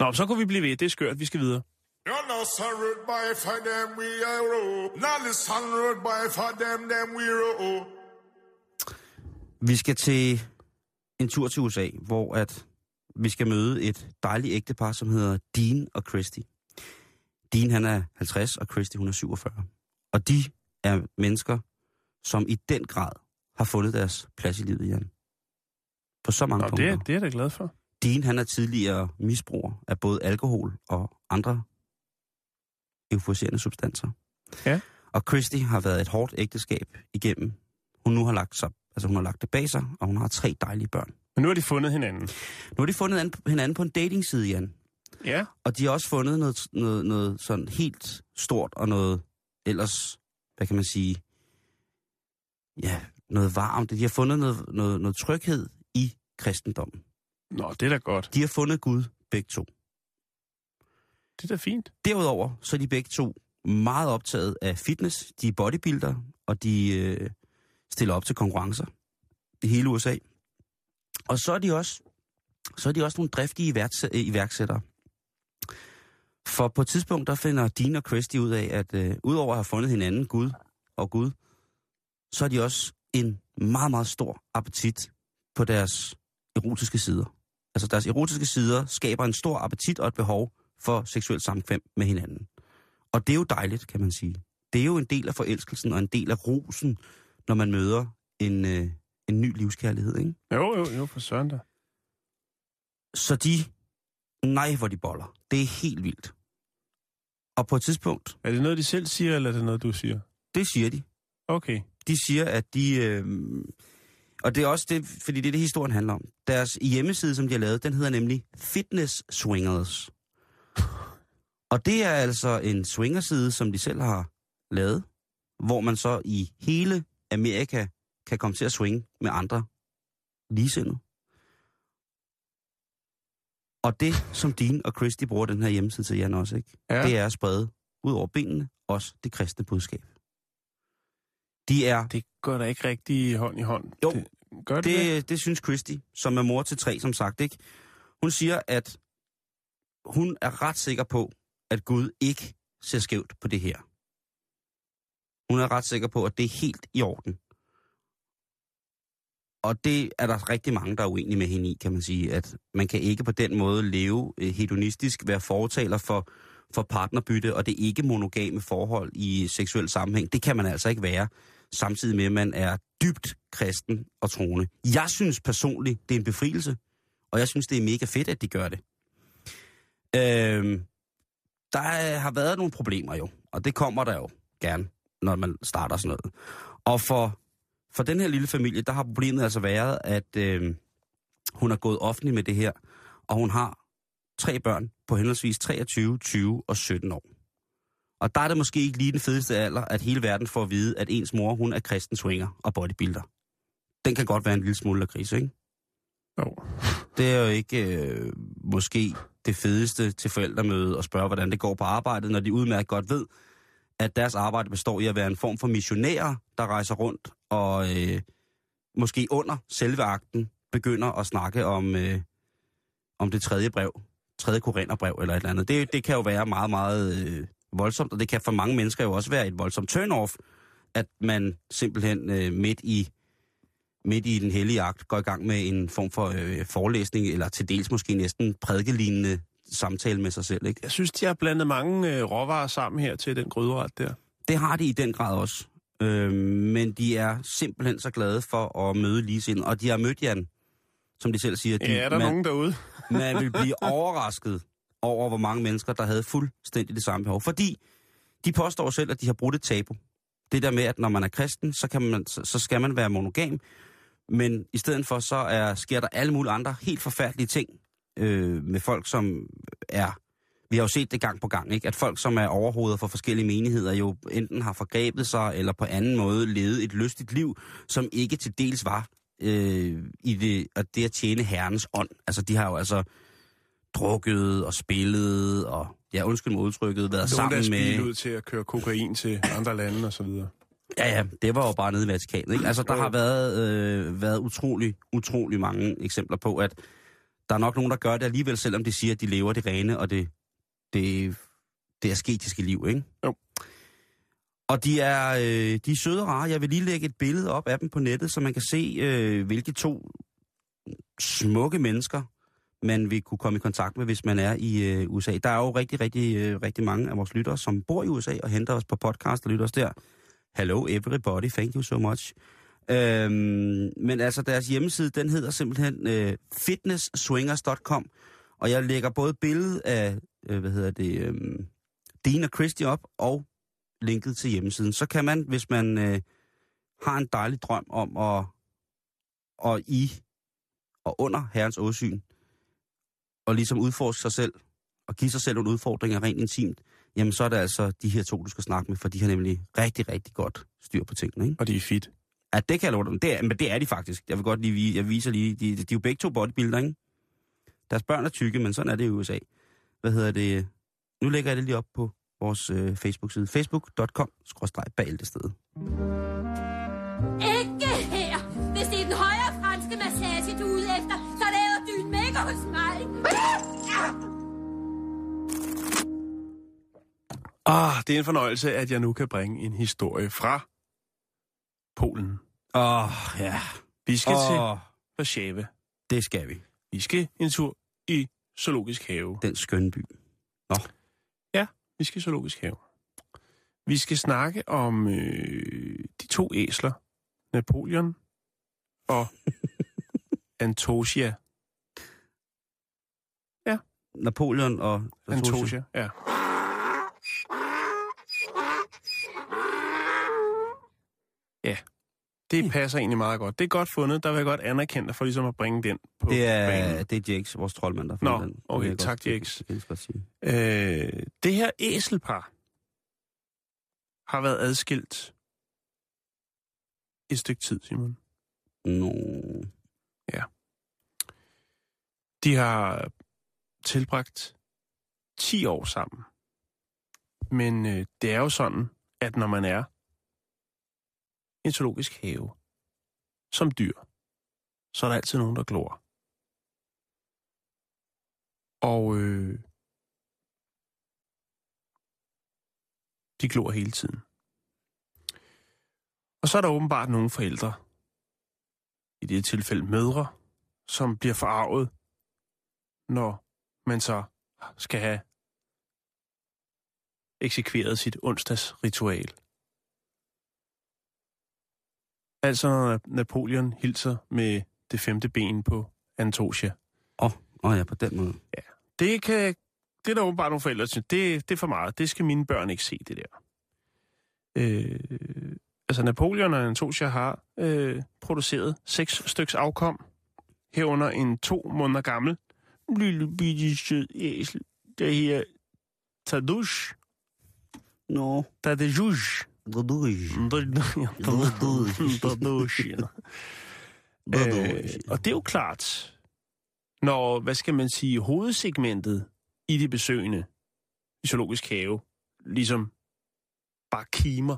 Nå, så kunne vi blive ved. Det er skørt. Vi skal videre. You're not surrounded by for them we are. Not the surrounded by for them them we are. Vi skal til en tur til U S A, hvor at vi skal møde et dejligt ægtepar, som hedder Dean og Christy. Dean han er halvtreds, og Christy hun er syvogfyrre. Og de er mennesker, som i den grad har fundet deres plads i livet, Jan. På så mange Nå, punkter. Det, det er jeg da glad for. Dean han er tidligere misbruger af både alkohol og andre euforiserende substanser. Ja. Og Christy har været et hårdt ægteskab igennem. Hun nu har lagt sig, altså hun har lagt det bag sig, og hun har tre dejlige børn. Men nu har de fundet hinanden. Nu har de fundet hinanden på en datingside, Jan. Ja. Og de har også fundet noget, noget, noget sådan helt stort og noget ellers, hvad kan man sige, ja, noget varmt. De har fundet noget, noget, noget tryghed i kristendommen. Nå, det er da godt. De har fundet Gud, begge to. Det er fint. Derudover så er de begge to meget optaget af fitness. De er bodybuilder, og de øh, stiller op til konkurrencer i hele U S A. Og så er de også, så er de også nogle driftige værts- iværksættere. For på et tidspunkt, der finder Dean og Christy ud af, at øh, udover at have fundet hinanden, Gud og Gud, så er de også en meget, meget stor appetit på deres erotiske sider. Altså deres erotiske sider skaber en stor appetit og et behov for seksuelt samkvem med hinanden. Og det er jo dejligt, kan man sige. Det er jo en del af forelskelsen og en del af rosen, når man møder en, øh, en ny livskærlighed, ikke? Jo, jo, jo, for søren da. Så de... Nej, hvor de boller. Det er helt vildt. Og på et tidspunkt... Er det noget, de selv siger, eller er det noget, du siger? Det siger de. Okay. De siger, at de... Øh, og det er også det, fordi det er det, historien handler om. Deres hjemmeside, som de har lavet, den hedder nemlig Fitness Swingers. Og det er altså en swingerside, som de selv har lavet, hvor man så i hele Amerika kan komme til at swinge med andre ligesindede. Og det, som Dean og Christy bruger den her hjemmeside til, Jan også, ikke? Ja. Det er at sprede ud over benene, også det kristne budskab. De er... Det går da ikke rigtig hånd i hånd. Jo, det, gør det, det, det? det synes Christy, som er mor til tre, som sagt, ikke? Hun siger, at hun er ret sikker på, at Gud ikke ser skævt på det her. Hun er ret sikker på, at det er helt i orden. Og det er der rigtig mange, der er uenige med hende i, kan man sige. At man kan ikke på den måde leve hedonistisk, være fortaler for, for partnerbytte, og det ikke monogame forhold i seksuel sammenhæng. Det kan man altså ikke være. samtidig med, at man er dybt kristen og troende. Jeg synes personligt, det er en befrielse, og jeg synes, det er mega fedt, at de gør det. Øhm, der har været nogle problemer jo, og det kommer der jo gerne, når man starter sådan noget. Og for, for den her lille familie, der har problemet altså været, at øhm, hun er gået offentlig med det her, og hun har tre børn på henholdsvis treogtyve, tyve og sytten år. Og der er det måske ikke lige den fedeste alder, at hele verden får at vide, at ens mor, hun er kristen swinger og bodybuilder. Den kan godt være en lille smule lakrids, ikke? Jo. Det er jo ikke øh, måske det fedeste til forældremøde at spørge, hvordan det går på arbejdet, når de udmærket godt ved, at deres arbejde består i at være en form for missionærer, der rejser rundt og øh, måske under selve akten begynder at snakke om, øh, om det tredje brev, tredje korintherbrev eller et eller andet. Det, det kan jo være meget, meget... Øh, voldsomt, og det kan for mange mennesker jo også være et voldsomt turn-off, at man simpelthen øh, midt i midt i den hellige akt går i gang med en form for øh, forelæsning, eller til dels måske næsten prædikelignende samtale med sig selv, ikke? Jeg synes, de har blandet mange øh, råvarer sammen her til den gryderet der. Det har de i den grad også. Øh, men de er simpelthen så glade for at møde ligesindede, og de har mødt Jan, som de selv siger. De, ja, er der man, nogen derude? Man vil blive overrasket over, hvor mange mennesker, der havde fuldstændig det samme behov. Fordi de påstår selv, at de har brudt et tabu. Det der med, at når man er kristen, så, kan man, så skal man være monogam. Men i stedet for, så er, sker der alle mulige andre helt forfærdelige ting øh, med folk, som er... Vi har jo set det gang på gang, ikke? At folk, som er overhoveder for forskellige menigheder, jo enten har forgrebet sig, eller på anden måde levet et lystigt liv, som ikke til dels var øh, i det at, det at tjene Herrens ånd. Altså, de har jo altså... drukket og spillet og, ja, undskyld mig udtrykket, været sammen med... Nogle der ud til at køre kokain til andre lande og så videre. Ja, ja, det var jo bare nede i Vatikanet, ikke? Altså, der har været, øh, været utrolig, utrolig mange eksempler på, at der er nok nogen, der gør det alligevel, selvom de siger, at de lever det rene og det, det, det asketiske liv, ikke? Jo. Og de er, øh, de er søde og rare. Jeg vil lige lægge et billede op af dem på nettet, så man kan se, øh, hvilke to smukke mennesker man vil kunne komme i kontakt med, hvis man er i øh, U S A. Der er jo rigtig, rigtig, øh, rigtig mange af vores lyttere, som bor i U S A og henter os på podcast og lytter os der. Hello everybody, thank you so much. Øhm, men altså, deres hjemmeside, den hedder simpelthen øh, fitness swingers punktum com, og jeg lægger både billede af, øh, hvad hedder det, øh, Dean og Christy op, og linket til hjemmesiden. Så kan man, hvis man øh, har en dejlig drøm om at, og i og under Herrens åsyn, og ligesom udforske sig selv, og give sig selv en udfordring rent intimt, jamen så er det altså de her to, du skal snakke med, for de har nemlig rigtig, rigtig godt styr på tingene, ikke? Og de er fit. Ja, det kan jeg love dem. Det er, men det er de faktisk. Jeg vil godt lige, jeg viser lige, de, de er jo begge to bodybuilder, ikke? Deres børn er tykke, men sådan er det i U S A. Hvad hedder det? Nu lægger jeg det lige op på vores øh, Facebook-side. facebook punktum com skråstreg bæltestedet. Ikke her! Hvis det er den højere franske massage, du er ude efter, så laver du en mega hos mig! Ah, det er en fornøjelse, at jeg nu kan bringe en historie fra Polen. Åh, oh, ja. Vi skal oh. til Warszawa. Det skal vi. Vi skal en tur i Zoologisk Have. Den skønne by. Nå. Ja, vi skal i Zoologisk Have. Vi skal snakke om øh, de to æsler, Napoleon og Antosia. Ja. Napoleon og Antosia. Antosia, ja. Ja, det passer egentlig meget godt. Det er godt fundet, der vil jeg godt anerkende dig for ligesom at bringe den på det er, banen. Det er Jakes, vores troldmand, der fandt den. Nå, okay, tak Jakes. Øh, det her æselpar har været adskilt et stykke tid, Simon. Nå. Ja. De har tilbragt ti år sammen. Men øh, det er jo sådan, at når man er en zoologisk have, som dyr, så er der altid nogen, der glor. Og øh, de glor hele tiden. Og så er der åbenbart nogle forældre, i det tilfælde mødre, som bliver forarvet, når man så skal have eksekveret sit onsdagsritual. Altså, Napoleon hilser med det femte ben på Antosia. Åh, oh, oh ja, på den måde. Ja, det kan... Det er der åbenbart nogle forældre, der synes, det, det er for meget. Det skal mine børn ikke se, det der. Øh, altså, Napoleon og Antosia har øh, produceret seks styks afkom. Herunder en to måneder gammel lille bitte sød æsel, der her Tadeusz. Nå. Tadeusz. Tadeusz. Tadeusz. Tadeusz. Og det er jo klart, når, hvad skal man sige, hovedsegmentet i de besøgende i zoologisk have, ligesom bare kimer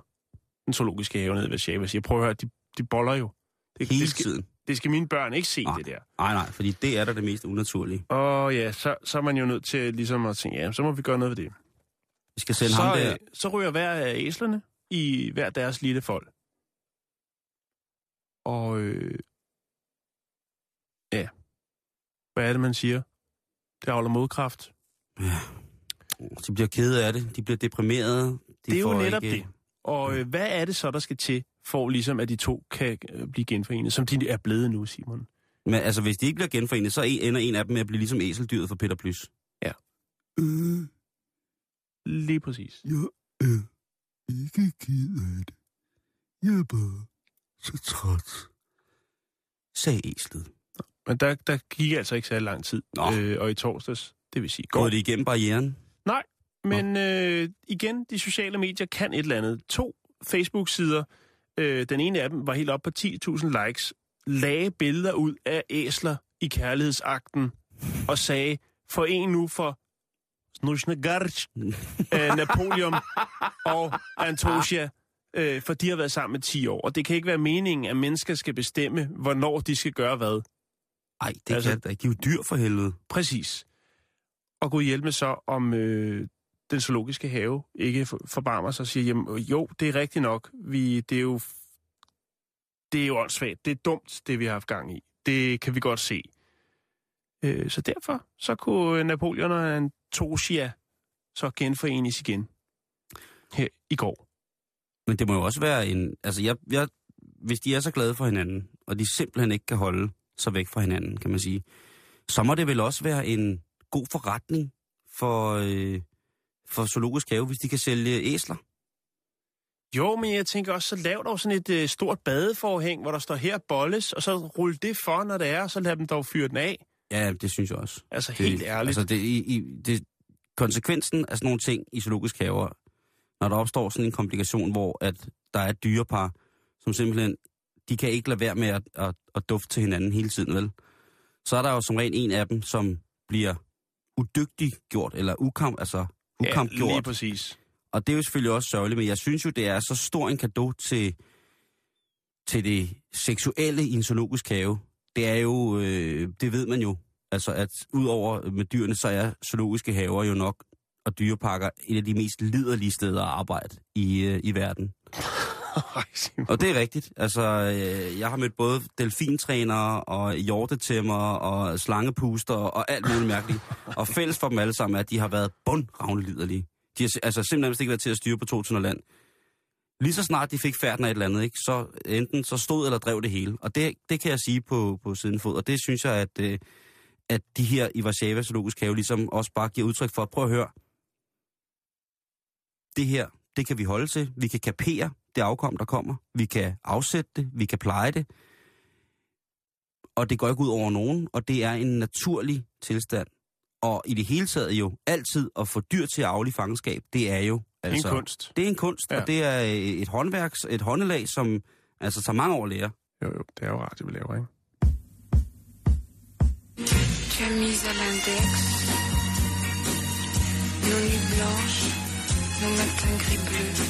den zoologiske have ned ved Sjæve og siger, prøv at høre, de, de boller jo. Det, Hele det skal, tiden. Det skal mine børn ikke se, nej, det der. Nej, nej, fordi det er da det mest unaturlige. Og ja, så, så er man jo nødt til ligesom at tænke, ja, så må vi gøre noget ved det. Vi skal sende så, ham der. Så ryger hver af æslerne i hver deres lille fold. Og øh, ja, hvad er det, man siger? Det avler modkraft. Ja. De bliver kede af det, de bliver deprimerede. De det er jo netop ikke... det. Og øh, hvad er det så, der skal til, for ligesom at de to kan øh, blive genforenet, som de er blevet nu, Simon? Men altså, hvis de ikke bliver genforenet, så ender en af dem med at blive ligesom æseldyret for Peter Plys. Ja. Øh. Lige præcis. Jeg er ikke ked af det. Jeg er bare så træt, sagde æslet. Men der, der gik altså ikke så lang tid. Øh, og i torsdags... Det vil sige, går det igennem barrieren? Nej, men øh, igen, de sociale medier kan et eller andet. To Facebook-sider, øh, den ene af dem var helt op på ti tusind likes, lagde billeder ud af æsler i kærlighedsakten og sagde, for en nu for Snusnegarch, øh, Napoleon og Antosia, øh, for de har været sammen i ti år. Og det kan ikke være meningen, at mennesker skal bestemme, hvornår de skal gøre hvad. Ej, det altså, kan da give dyr for helvede. Præcis. Og gå hjælpe med så, om øh, den zoologiske have ikke forbarmer sig og siger, jamen jo, det er rigtigt nok. Vi, det er jo det er jo åndssvagt. Det er dumt, det vi har haft gang i. Det kan vi godt se. Øh, så derfor, så kunne Napoleon og Antosia så genforenes igen her i går. Men det må jo også være en... Altså, jeg, jeg, hvis de er så glade for hinanden, og de simpelthen ikke kan holde sig væk fra hinanden, kan man sige, så må det vel også være en... god forretning for, øh, for zoologisk have, hvis de kan sælge æsler. Jo, men jeg tænker også, så lav dog sådan et øh, stort badeforhæng, hvor der står her bolles, og så rulle det for, når det er, og så lad dem dog fyre den af. Ja, det synes jeg også. Altså det, helt ærligt. Altså det, i, i, det, konsekvensen af sådan nogle ting i zoologisk haver, når der opstår sådan en komplikation, hvor at der er et dyrepar, som simpelthen, de kan ikke lade være med at, at, at dufte til hinanden hele tiden, vel? Så er der jo som regel en af dem, som bliver udygtig gjort, eller ukamp, altså ukampgjort. Ja, lige præcis. Og det er jo selvfølgelig også sørgeligt, men jeg synes jo, det er så stor en cadeau til, til det seksuelle i en zoologisk have. Det er jo, øh, det ved man jo, altså at udover med dyrene, så er zoologiske haver jo nok, og dyreparker, et af de mest liderlige steder at arbejde i, øh, i verden. Og det er rigtigt. Altså, øh, jeg har mødt både delfintrænere og hjortetæmmer og slangepuster og alt muligt mærkeligt. Og fælles for dem alle sammen er, at de har været bundravne liderlige. De har altså, simpelthen ikke været til at styre på to tunder land. Lige så snart de fik færden af et eller andet, ikke, så enten så stod eller drev det hele. Og det, det kan jeg sige på, på sidenfod. Og det synes jeg, at, øh, at de her i Warszawa Zoologisk Have ligesom også bare giver udtryk for, at prøv at høre, det her, det kan vi holde til. Vi kan kapere det afkom, der kommer. Vi kan afsætte det, vi kan pleje det. Og det går ikke ud over nogen, og det er en naturlig tilstand. Og i det hele taget jo altid at få dyr til at aflige fangenskab, det er jo... altså, en kunst. Det er en kunst, ja. Og det er et håndværk, et håndelag, som altså tager mange år at lære. Jo, jo, det er jo rart, det vi laver, ikke? Chemise à l'index. Nos nuits blanches. Nos matins gris bleus.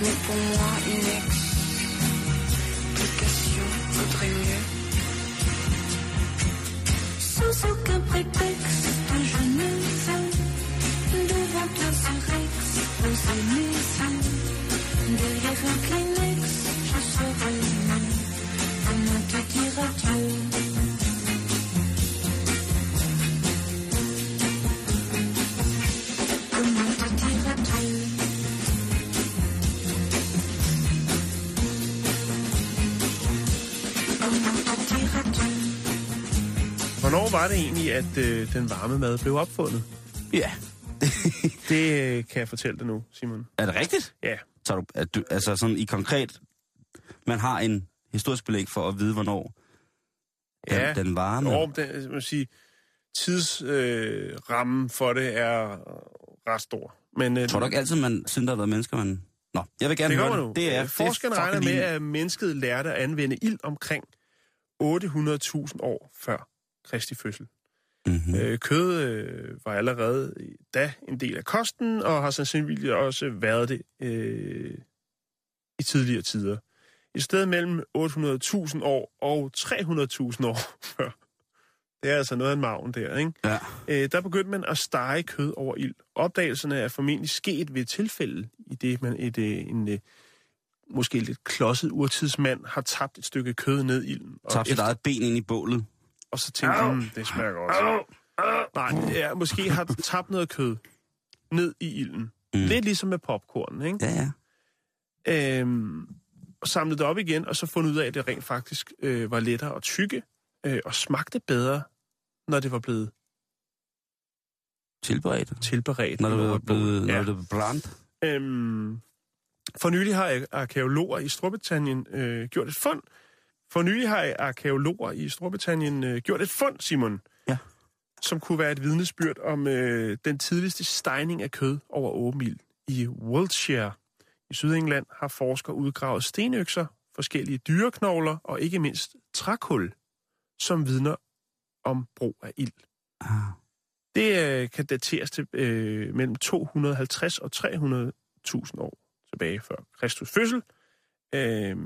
Mais pour moi, une explication vaudrait mieux. Sans aucun prétexte, je me sens devant un T-Rex, dans un maison. Derrière un Kleenex, je serai humain. On ne te dira tout. Comment te dira tout? Hvornår var det egentlig, at øh, den varme mad blev opfundet? Ja. Det øh, kan jeg fortælle dig nu, Simon. Er det rigtigt? Ja. Så du, at du, altså sådan i konkret, man har en historisk belæg for at vide, hvornår den, ja, den varme... Ja, man vil sige, tidsrammen øh, for det er ret stor. Men, øh, tror du ikke altid, man synes, der har været mennesker, man... Nå, jeg vil gerne det høre det. Det er, øh, forskerne det er regner med, at mennesket lærte at anvende ild omkring otte hundrede tusind år før Kristi fødsel. Mm-hmm. Øh, kød øh, var allerede da en del af kosten, og har sandsynligvis også været det øh, i tidligere tider. Et sted mellem otte hundrede tusind år og tre hundrede tusind år før. Det er altså noget af en maven der, ikke? Ja. Øh, der begyndte man at stege kød over ild. Opdagelserne er formentlig sket ved et tilfælde, i det man et, en, en måske lidt klodset urtidsmand har tabt et stykke kød ned i ilden. Tabt sit eget ben ind i bålet. Og så tænkte han, mm, det smager godt. Au, au. Nej, ja, måske har tabt noget kød ned i ilden. Mm. Lidt ligesom med popcorn, ikke? Ja, ja. Øhm, og samlede det op igen, og så fundet ud af, at det rent faktisk øh, var lettere at tygge, øh, og smagte bedre, når det var blevet... Tilberedt. Tilberedt. Når det var blevet, ja, blevet brændt. Øhm, for nylig har arkæologer i Storbritannien øh, gjort et fund, For nylig har arkæologer i Storbritannien øh, gjort et fund, Simon, ja, som kunne være et vidnesbyrd om øh, den tidligste stegning af kød over åben ild i Wiltshire. I Sydengland har forskere udgravet stenøkser, forskellige dyreknogler og ikke mindst trækul, som vidner om brug af ild. Ah. Det øh, kan dateres til øh, mellem to hundrede og halvtreds og tre hundrede tusind år tilbage før Kristus fødsel. Øh,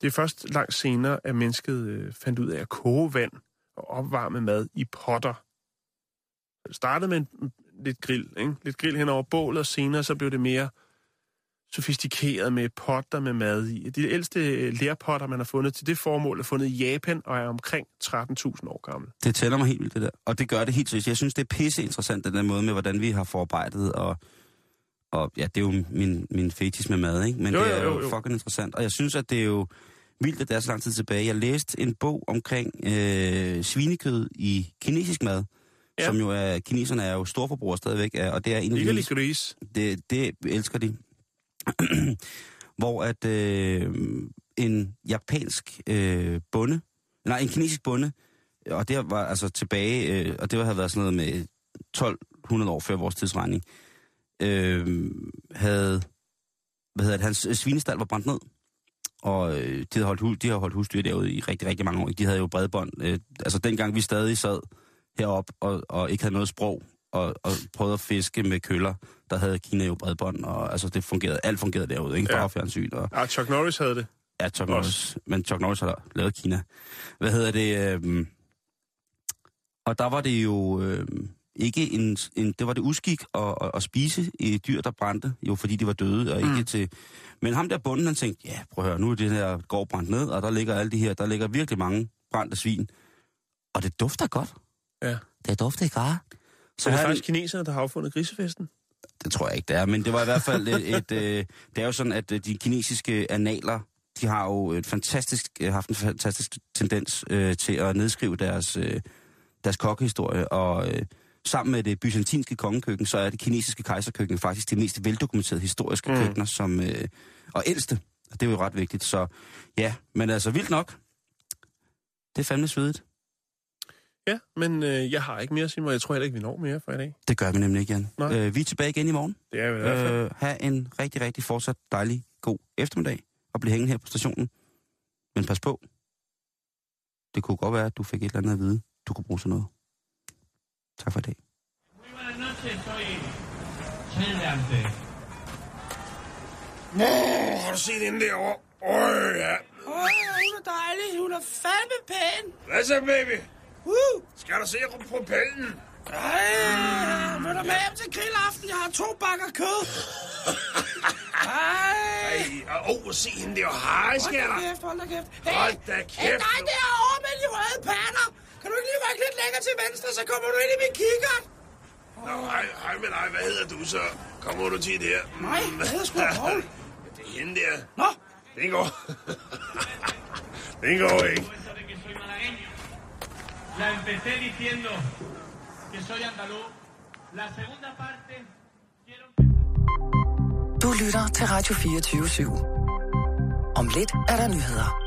Det er først langt senere, at mennesket øh, fandt ud af at koge vand og opvarme mad i potter. Det startede med en, lidt grill, ikke? Lidt grill hen over bålet, og senere så blev det mere sofistikeret med potter med mad i. De ældste lerpotter, man har fundet til det formål, er fundet i Japan og er omkring tretten tusind år gammel. Det tæller mig helt vildt, det der. Og det gør det helt seriøst. Jeg synes, det er pisseinteressant, den der måde med, hvordan vi har forarbejdet og... Og ja, det er jo min, min fetis med mad, ikke? Men jo, det er jo, jo, jo fucking interessant. Og jeg synes, at det er jo vildt, at det er så lang tid tilbage. Jeg læste en bog omkring øh, svinekød i kinesisk mad, ja, som jo er, kineserne er jo storforbrugere stadigvæk, og det er en af de... gris. Det, det elsker de. Hvor at øh, en japansk øh, bonde, nej, en kinesisk bonde, og det var altså tilbage, øh, og det havde været sådan noget med tolv hundrede år før vores tidsregning, Øh, havde, hvad hedder det, hans svinestald var brændt ned, og øh, de, havde holdt, de havde holdt husdyr derude i rigtig, rigtig mange år. De havde jo bredbånd. Øh, altså dengang vi stadig sad heroppe og, og ikke havde noget sprog, og, og prøvede at fiske med køller, der havde Kina jo bredbånd, og altså det fungerede, alt fungerede derude, ikke? Bare fjernsyn. Og, ja, Chuck Norris havde det. Ja, Chuck Norris, men Chuck Norris har lavet Kina. Hvad hedder det? Øh, og der var det jo... Øh, Ikke en, en, det var det uskik at, at, at spise et dyr, der brændte, jo fordi de var døde, og ikke mm. til... Men ham der bunden, han tænkte, ja, prøv at høre, nu er det her gård brændt ned, og der ligger alle de her, der ligger virkelig mange brændte svin. Og det dufter godt. Ja. Det dufter ikke rart. Så er det faktisk kineserne, der har affundet grisefesten? Det tror jeg ikke, det er, men det var i hvert fald et... et øh, det er jo sådan, at de kinesiske analer, de har jo et fantastisk, haft en fantastisk tendens øh, til at nedskrive deres, øh, deres kokkehistorie, og... Øh, sammen med det byzantinske kongekøkken, så er det kinesiske kejserkøkken faktisk det mest veldokumenterede historiske mm. køkkener, som, øh, og ældste. Og det er jo ret vigtigt, så ja, men altså vildt nok. Det er fandme svedigt. Ja, men øh, jeg har ikke mere, Simon, og jeg tror heller ikke, vi når mere for i dag. Det gør vi nemlig ikke, Jan. Øh, vi er tilbage igen i morgen. Det er vi i hvert fald. Øh, ha' en rigtig, rigtig fortsat dejlig, god eftermiddag, og bliv hængende her på stationen. Men pas på. Det kunne godt være, at du fik et eller andet at vide. Du kunne bruge sådan noget. Tak for i dag. Vi var nødt til at gå i Tællandet. Wow, har du set hende derovre? Åh, oh, ja. Åh, oh, hun er dejlig. Hun er fandme pæn. Hvad så, baby? Uh. Skal du se på propellen? Ej, vil du med hjem til grillaften? Jeg har to bakker kød. Ej. Ej, åh, oh, se hende derovre. Hej, skatter. Hold da kæft, hold da kæft. Hey, hold da kæft. Nej, det er over med de røde pander. Kan du ikke lige række lidt længere til venstre, så kommer du ind i min kikkert? Nå, hej, hej med dig. Hvad hedder du så? Kommer du til det her? Nej, jeg hedder sgu da Paul. Det er hende der. Nå? Den går. Den går ikke. La empecé diciendo que soy andaluz. La segunda parte quiero... Du lytter til Radio fireogtyve syv. Om lidt er der nyheder.